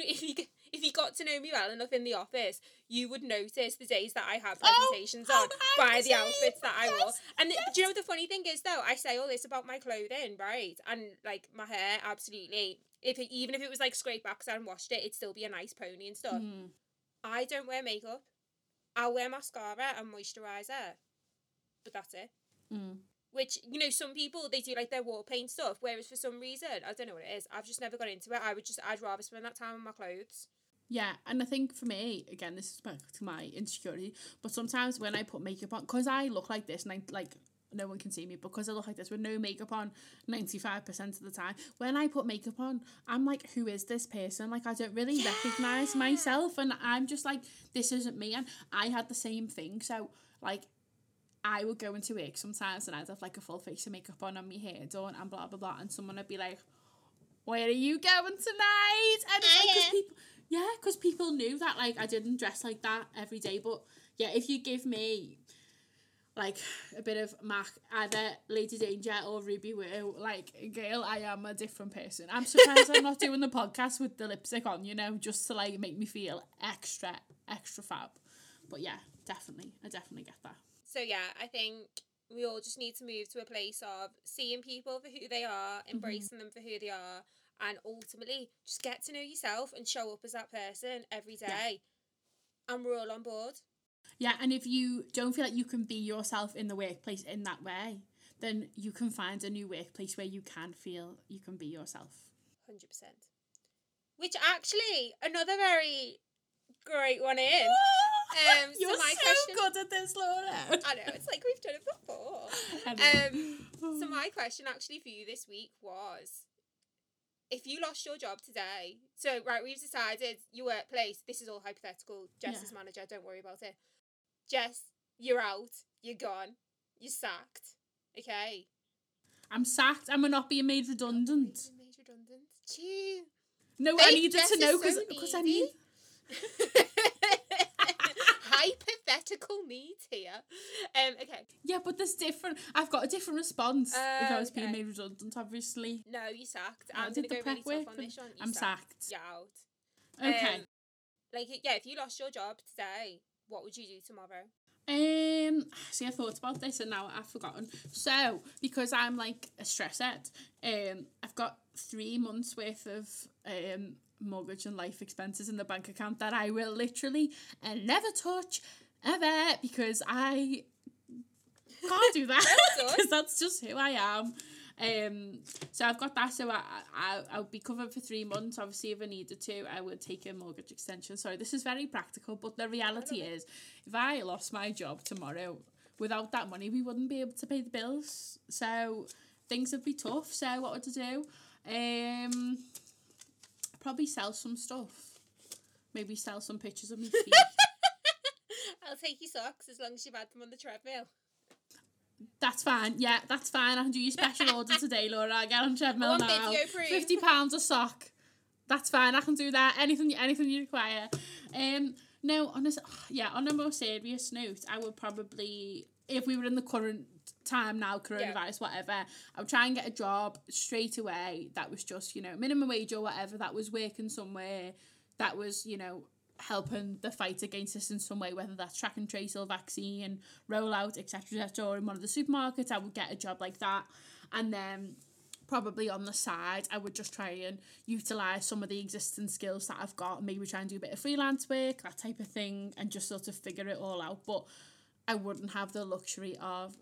got to know me well enough in the office, you would notice the days that I had presentations on by the outfits that I wore. And do you know what the funny thing is, though? I say all this about my clothing, right? And, like, my hair, absolutely. Even if it was, like, scraped back and washed it, it'd still be a nice pony and stuff. I don't wear makeup. I'll wear mascara and moisturiser. But that's it. Which, you know, some people, they do, like, their wall paint stuff, whereas for some reason, I don't know what it is, I've just never got into it. I'd rather spend that time on my clothes. Yeah, and I think for me, again, this is back to my insecurity, but sometimes when I put makeup on, because I look like this, and I, like, no one can see me, because I look like this with no makeup on 95% of the time, when I put makeup on, I'm like, who is this person? Like, I don't really recognise myself, and I'm just like, this isn't me, and I had the same thing, so, like, I would go into work sometimes, and I'd have, like, a full face of makeup on my hair done, and blah, blah, blah, and someone would be like, where are you going tonight? And it's like, because people... Yeah, because people knew that, like, I didn't dress like that every day. But, yeah, if you give me, like, a bit of Mac, either Lady Danger or Ruby Woo, like, girl, I am a different person. I'm surprised I'm not doing the podcast with the lipstick on, you know, just to, like, make me feel extra, extra fab. But, yeah, definitely. I definitely get that. So, yeah, I think we all just need to move to a place of seeing people for who they are, embracing them for who they are, and ultimately just get to know yourself and show up as that person every day. Yeah. And we're all on board. Yeah, and if you don't feel like you can be yourself in the workplace in that way, then you can find a new workplace where you can feel you can be yourself. 100%. Which actually, another very great one is. You're so, question... good at this, Laura. I know, it's like we've done it before. So my question actually for you this week was, if you lost your job today, so, right, we've decided your workplace, this is all hypothetical, Jess is manager, don't worry about it. Jess, you're out, you're gone, you're sacked, okay? I'm sacked, and we're not being made redundant. Not being made redundant. Gee. No, I needed to know, because so I need... Hypothetical need here. Okay. Yeah, but there's different... I've got a different response if I was being made redundant, obviously. No, you sacked. I'm going to go really tough on this one. I'm sacked. You're out. Okay. If you lost your job today, what would you do tomorrow? See, I thought about this and now I've forgotten. So, because I'm, like, a stressette, I've got 3 months' worth of... mortgage and life expenses in the bank account that I will literally never touch ever, because I can't do that because that's just who I am. So I've got that, so I'll be covered for 3 months. Obviously, if I needed to, I would take a mortgage extension. Sorry, this is very practical, but the reality is, if I lost my job tomorrow, without that money we wouldn't be able to pay the bills, so things would be tough. So what would I do? Probably sell some stuff. Maybe sell some pictures of my feet. I'll take your socks as long as you've had them on the treadmill. That's fine. Yeah, that's fine. I can do your special order today, Laura. I get on treadmill on now. £50 a sock. That's fine. I can do that. Anything you require. No, on a more serious note, I would probably, if we were in the current time now, coronavirus, whatever, I would try and get a job straight away that was just, you know, minimum wage or whatever, that was working somewhere, that was, you know, helping the fight against this in some way, whether that's track and trace or vaccine rollout, etc., or in one of the supermarkets. I would get a job like that, and then probably on the side I would just try and utilise some of the existing skills that I've got, maybe try and do a bit of freelance work, that type of thing, and just sort of figure it all out. But I wouldn't have the luxury of,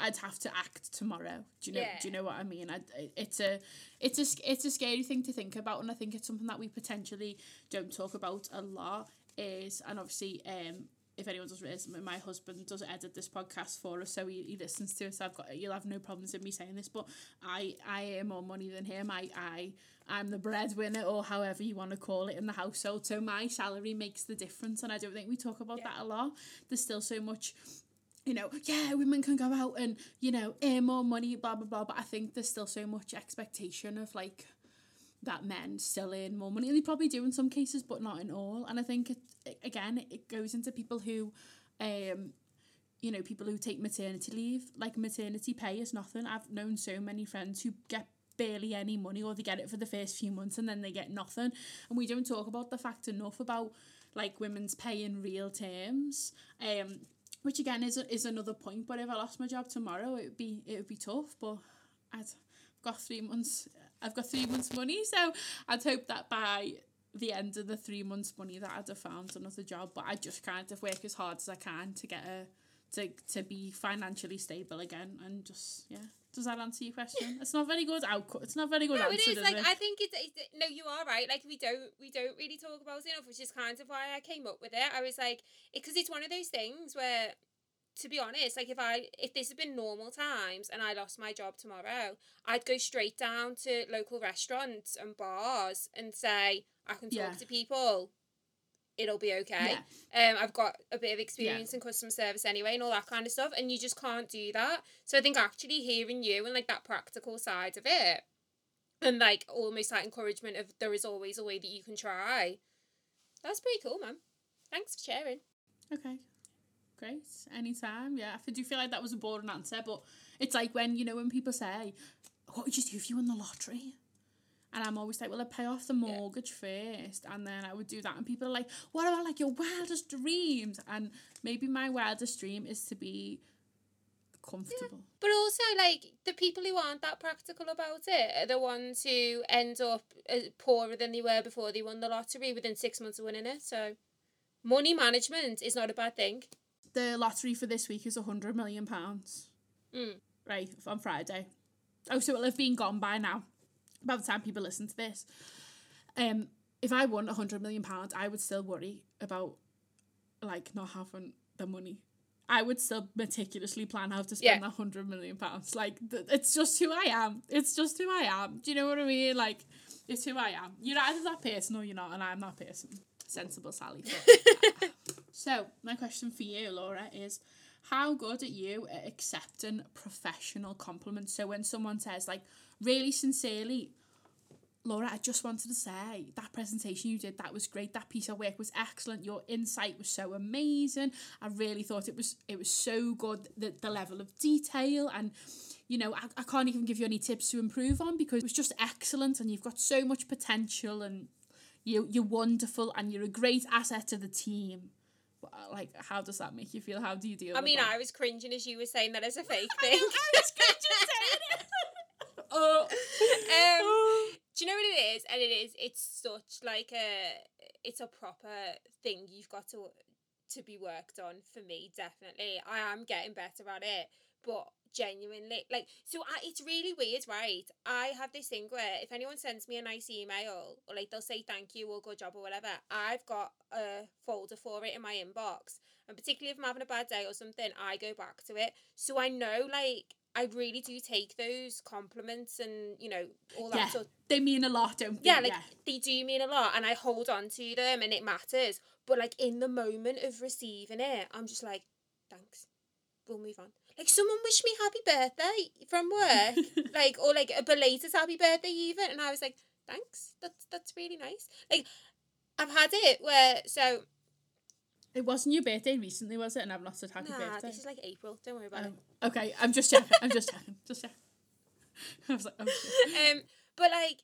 I'd have to act tomorrow. Do you know what I mean? It's a scary thing to think about, and I think it's something that we potentially don't talk about a lot. And obviously, if anyone doesn't realize, my husband does edit this podcast for us, so he listens to it. So you'll have no problems with me saying this, but I earn more money than him. I'm the breadwinner, or however you want to call it, in the household. So my salary makes the difference, and I don't think we talk about that a lot. There's still so much, you know, women can go out and, you know, earn more money, blah, blah, blah. But I think there's still so much expectation of, like, that men still earn more money. And they probably do in some cases, but not in all. And I think, it goes into people who, you know, people who take maternity leave. Like, maternity pay is nothing. I've known so many friends who get barely any money, or they get it for the first few months and then they get nothing. And we don't talk about the fact enough about, like, women's pay in real terms. Which again is another point. But if I lost my job tomorrow, it would be tough. But I've got 3 months' money, so I'd hope that by the end of the 3 months' money that I'd have found another job. But I just kind of work as hard as I can to be financially stable again, and just Does that answer your question? It's not very good outcome. It's not very good answer. No, it is. Like, I think it's no, you are right. Like, we don't really talk about it enough, which is kind of why I came up with it. I was like, because it's one of those things where, to be honest, like if this had been normal times and I lost my job tomorrow, I'd go straight down to local restaurants and bars and say, I can talk to people. It'll be okay. Yeah. I've got a bit of experience in customer service anyway and all that kind of stuff, and you just can't do that. So I think actually hearing you and like that practical side of it, and like almost that encouragement of there is always a way that you can try. That's pretty cool, man. Thanks for sharing. Okay. Great. Anytime. Yeah. I do feel like that was a boring answer, but it's like when, you know, when people say, what would you do if you won the lottery? And I'm always like, well, I'd pay off the mortgage first, and then I would do that. And people are like, what about, like, your wildest dreams? And maybe my wildest dream is to be comfortable. Yeah. But also, like, the people who aren't that practical about it are the ones who end up poorer than they were before they won the lottery within 6 months of winning it. So money management is not a bad thing. The lottery for this week is £100 million. Mm. Right, on Friday. Oh, so it'll have been gone by now, by the time people listen to this. If I won £100 million, I would still worry about, like, not having the money. I would still meticulously plan how to spend that £100 million. Like, it's just who I am. It's just who I am. Do you know what I mean? Like, it's who I am. You're either that person or you're not, and I'm that person. Sensible Sally. So, my question for you, Laura, is, how good are you at accepting professional compliments? So when someone says, like, really sincerely, Laura, I just wanted to say that presentation you did, that was great. That piece of work was excellent. Your insight was so amazing. I really thought it was so good, the level of detail. And, you know, I can't even give you any tips to improve on because it was just excellent and you've got so much potential and you're wonderful and you're a great asset to the team. Like, how does that make you feel? How do you deal with that? I was cringing as you were saying that as a fake thing. I was cringing saying it. Do you know what it is? And it is, it's such like it's a proper thing you've got to be worked on for me, definitely. I am getting better at it, but genuinely, like, so it's really weird, right? I have this thing where if anyone sends me a nice email or like they'll say thank you or good job or whatever, I've got a folder for it in my inbox, and particularly if I'm having a bad day or something, I go back to it. So I know, like, I really do take those compliments and, you know, all that sort of... They mean a lot, don't they? Yeah, like, they do mean a lot, and I hold on to them, and it matters. But, like, in the moment of receiving it, I'm just like, thanks, we'll move on. Like, someone wished me happy birthday from work, like, or, like, a belated happy birthday even, and I was like, thanks, that's really nice. Like, I've had it where, so... It wasn't your birthday recently, was it? And I've not said happy birthday. Nah, this is like April. Don't worry about it. Okay, I'm just checking. Just checking. I was like, oh, shit. But, like,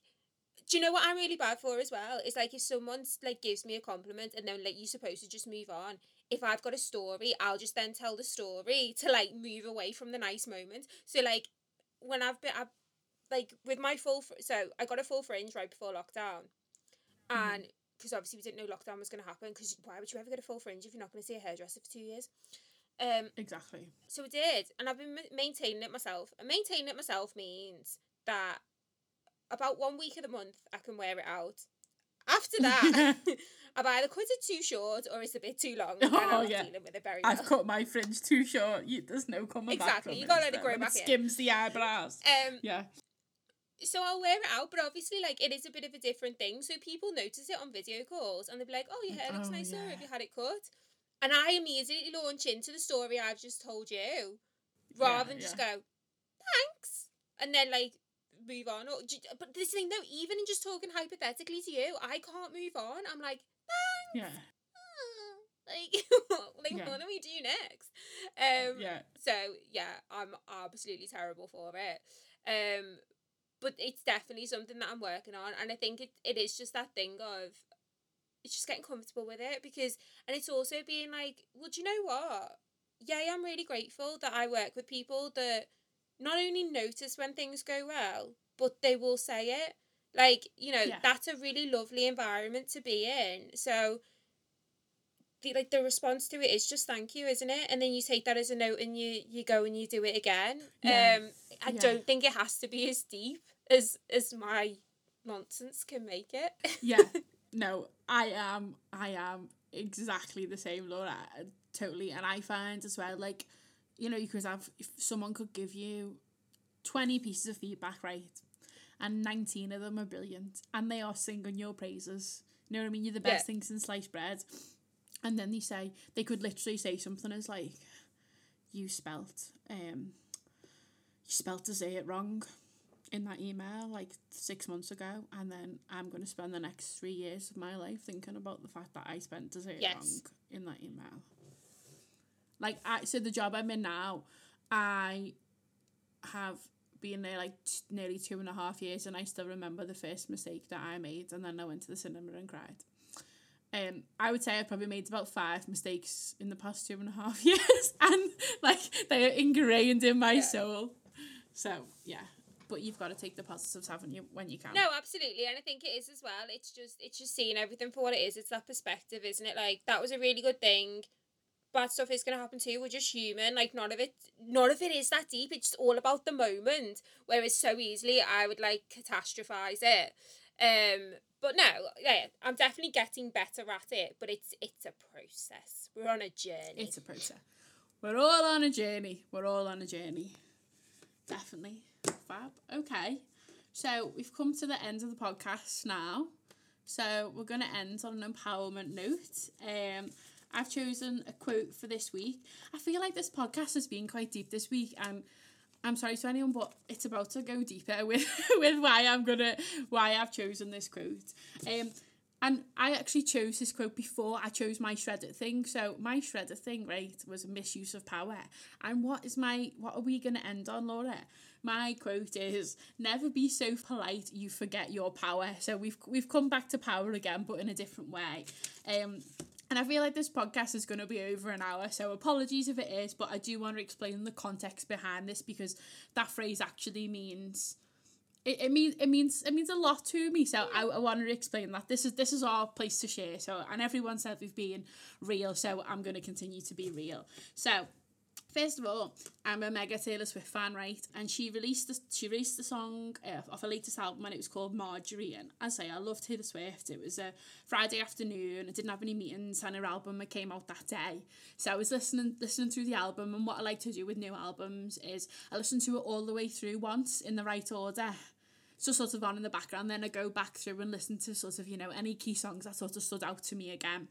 do you know what I'm really bad for as well? It's like if someone, like, gives me a compliment and then, like, you're supposed to just move on. If I've got a story, I'll just then tell the story to, like, move away from the nice moment. So, like, when I got a full fringe right before lockdown. And... because obviously we didn't know lockdown was going to happen, because why would you ever get a full fringe if you're not going to see a hairdresser for 2 years? Exactly. So I did, and I've been maintaining it myself. And maintaining it myself means that about 1 week of the month, I can wear it out. After that, I've either cut it too short or it's a bit too long. And I'm dealing with it very well. I've cut my fringe too short. There's no coming back from it. Exactly, you got to let it grow back in. It skims the eyebrows. Yeah. So I'll wear it out, but obviously, like, it is a bit of a different thing. So people notice it on video calls, and they'll be like, oh, your hair looks nicer if you had it cut. And I immediately launch into the story I've just told you, rather than just go, thanks, and then, like, move on. But this thing, though, even in just talking hypothetically to you, I can't move on. I'm like, thanks. Yeah. Like, what do we do next? So, yeah, I'm absolutely terrible for it. But it's definitely something that I'm working on. And I think it is just that thing of, it's just getting comfortable with it. Because, and it's also being like, well, do you know what? Yeah, I'm really grateful that I work with people that not only notice when things go well, but they will say it. Like, you know, that's a really lovely environment to be in. So the response to it is just thank you, isn't it? And then you take that as a note and you go and you do it again. I don't think it has to be as deep as my nonsense can make it. Yeah. No, I am exactly the same, Laura. Totally. And I find as well, like, you know, you could have, if someone could give you 20 pieces of feedback, right? And 19 of them are brilliant. And they are singing your praises. You know what I mean? You're the best thing since sliced bread. And then they could literally say something as like, you spelt to say it wrong in that email like 6 months ago, and then I'm going to spend the next 3 years of my life thinking about the fact that I spent to say it wrong in that email. Like, so the job I'm in now, I have been there like nearly 2.5 years, and I still remember the first mistake that I made, and then I went to the cinema and cried. I would say I've probably made about 5 mistakes in the past 2.5 years, and like they are ingrained in my soul. So yeah, but you've got to take the positives, haven't you, when you can? No, absolutely, and I think it is as well. It's just seeing everything for what it is. It's that perspective, isn't it? Like, that was a really good thing. Bad stuff is gonna happen too. We're just human. Like, none of it is that deep. It's just all about the moment. Whereas so easily I would like catastrophize it. But no, yeah, I'm definitely getting better at it, but it's a process. We're on a journey. It's a process. We're all on a journey. We're all on a journey. Definitely. Fab. Okay. So we've come to the end of the podcast now. So we're going to end on an empowerment note. I've chosen a quote for this week. I feel like this podcast has been quite deep this week, and I'm sorry to anyone, but it's about to go deeper with why I've chosen this quote. And I actually chose this quote before I chose my shredder thing. So my shredder thing, right, was misuse of power. And what are we going to end on, Laura? My quote is, never be so polite you forget your power. So we've come back to power again, but in a different way. And I feel like this podcast is going to be over an hour, so apologies if it is, but I do want to explain the context behind this, because that phrase actually means it means a lot to me. So I want to explain that this is our place to share. So, and everyone said we've been real, so I'm going to continue to be real. So first of all, I'm a mega Taylor Swift fan, right? And she released the song off her latest album, and it was called Marjorie. And as I say, I love Taylor Swift. It was a Friday afternoon. I didn't have any meetings, and her album came out that day. So I was listening through the album, and what I like to do with new albums is I listen to it all the way through once in the right order. So sort of on in the background. Then I go back through and listen to sort of, you know, any key songs that sort of stood out to me again.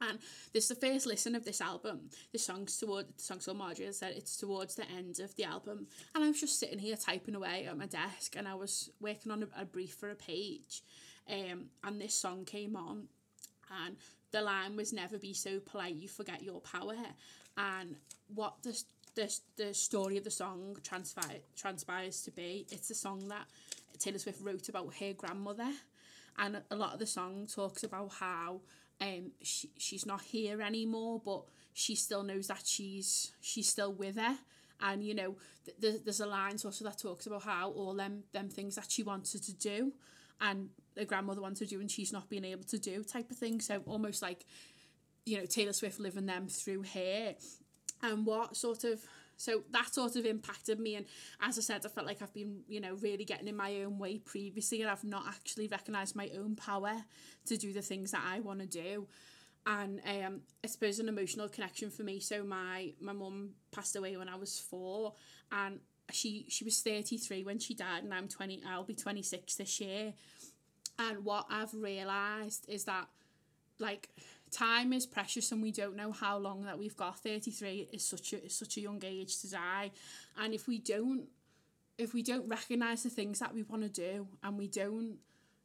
And this is the first listen of this album. The song's called Marjorie. I said it's towards the end of the album. And I was just sitting here typing away at my desk, and I was working on a brief for a page. And this song came on, and the line was, never be so polite you forget your power. And what the story of the song transpires to be, it's a song that Taylor Swift wrote about her grandmother. And a lot of the song talks about how she's not here anymore, but she still knows that she's still with her. And you know, there's a line also that talks about how all them things that she wanted to do and her grandmother wanted to do and she's not being able to do, type of thing. So almost like, you know, Taylor Swift living them through her. And so that sort of impacted me, and as I said, I felt like I've been, you know, really getting in my own way previously, and I've not actually recognised my own power to do the things that I want to do. And I suppose an emotional connection for me, so my mum passed away when I was 4, and she was 33 when she died, and I'll be 26 this year. And what I've realised is that, like, time is precious, and we don't know how long that we've got. 33 is such a young age to die, and if we don't recognise the things that we want to do, and we don't,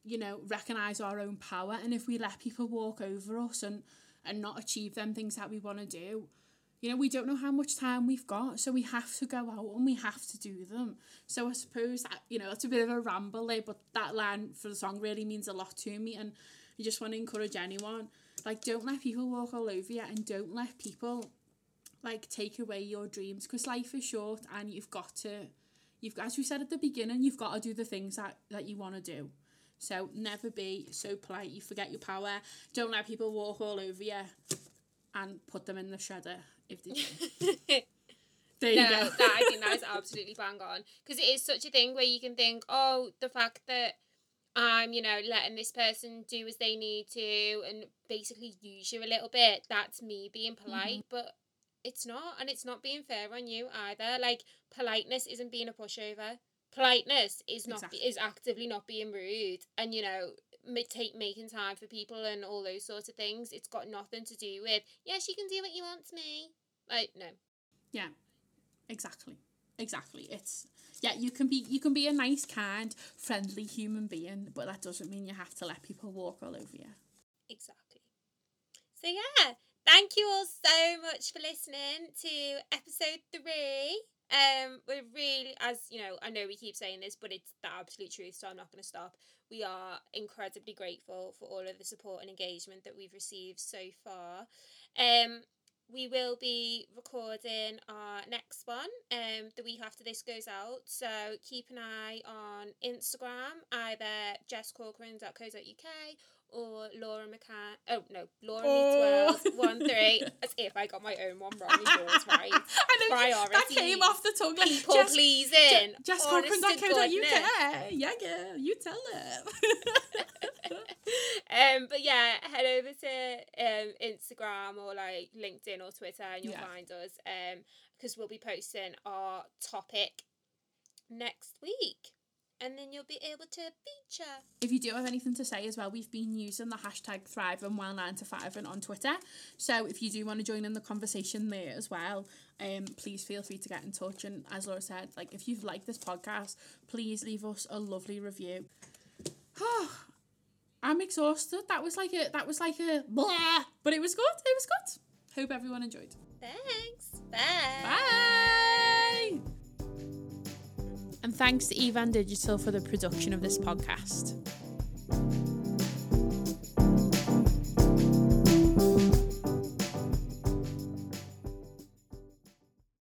you know, recognise our own power, and if we let people walk over us and not achieve them things that we want to do, you know, we don't know how much time we've got, so we have to go out and we have to do them. So I suppose that, you know, that's a bit of a ramble there, but that line for the song really means a lot to me, and I just want to encourage anyone. Like, don't let people walk all over you, and don't let people, like, take away your dreams, because life is short, and you've got, as we said at the beginning, you've got to do the things that you want to do. So never be so polite you forget your power. Don't let people walk all over you. and put them in the shredder if they do. There you go. That, I think that is absolutely bang on. Because it is such a thing where you can think, oh, the fact that I'm, you know, letting this person do as they need to and basically use you a little bit, that's me being polite. Mm-hmm. But it's not, and it's not being fair on you either. Like, politeness isn't being a pushover. Politeness is not is actively not being rude, and, you know, making time for people and all those sorts of things. It's got nothing to do with, yes, you can do what you want to me. Like, no. Yeah, exactly. It's, yeah, you can be a nice, kind, friendly human being, but that doesn't mean you have to let people walk all over you. Exactly. So, yeah, thank you all so much for listening to episode 3. We're really, as you know, I know we keep saying this, but it's the absolute truth, so I'm not going to stop. We are incredibly grateful for all of the support and engagement that we've received so far. We will be recording our next one the week after this goes out, so keep an eye on Instagram, either jesscorcoran.co.uk or Laura McCann. Oh, no, Laura McCann 1213. As if I got my own one wrong. Yours right. I know, that came off the tongue. Like, people pleasing. Jess Corcoran.co.uk. Yeah, girl, you tell them. But yeah, head over to Instagram or like LinkedIn or Twitter, and you'll find us, because we'll be posting our topic next week. And then you'll be able to feature. If you do have anything to say as well, we've been using the hashtag Thriving While 9 to 5 on Twitter. So if you do want to join in the conversation there as well, please feel free to get in touch. And as Laura said, like, if you've liked this podcast, please leave us a lovely review. I'm exhausted. That was like a blah, but it was good. Hope everyone enjoyed. Thanks. Bye. Bye. And thanks to Evan Digital for the production of this podcast.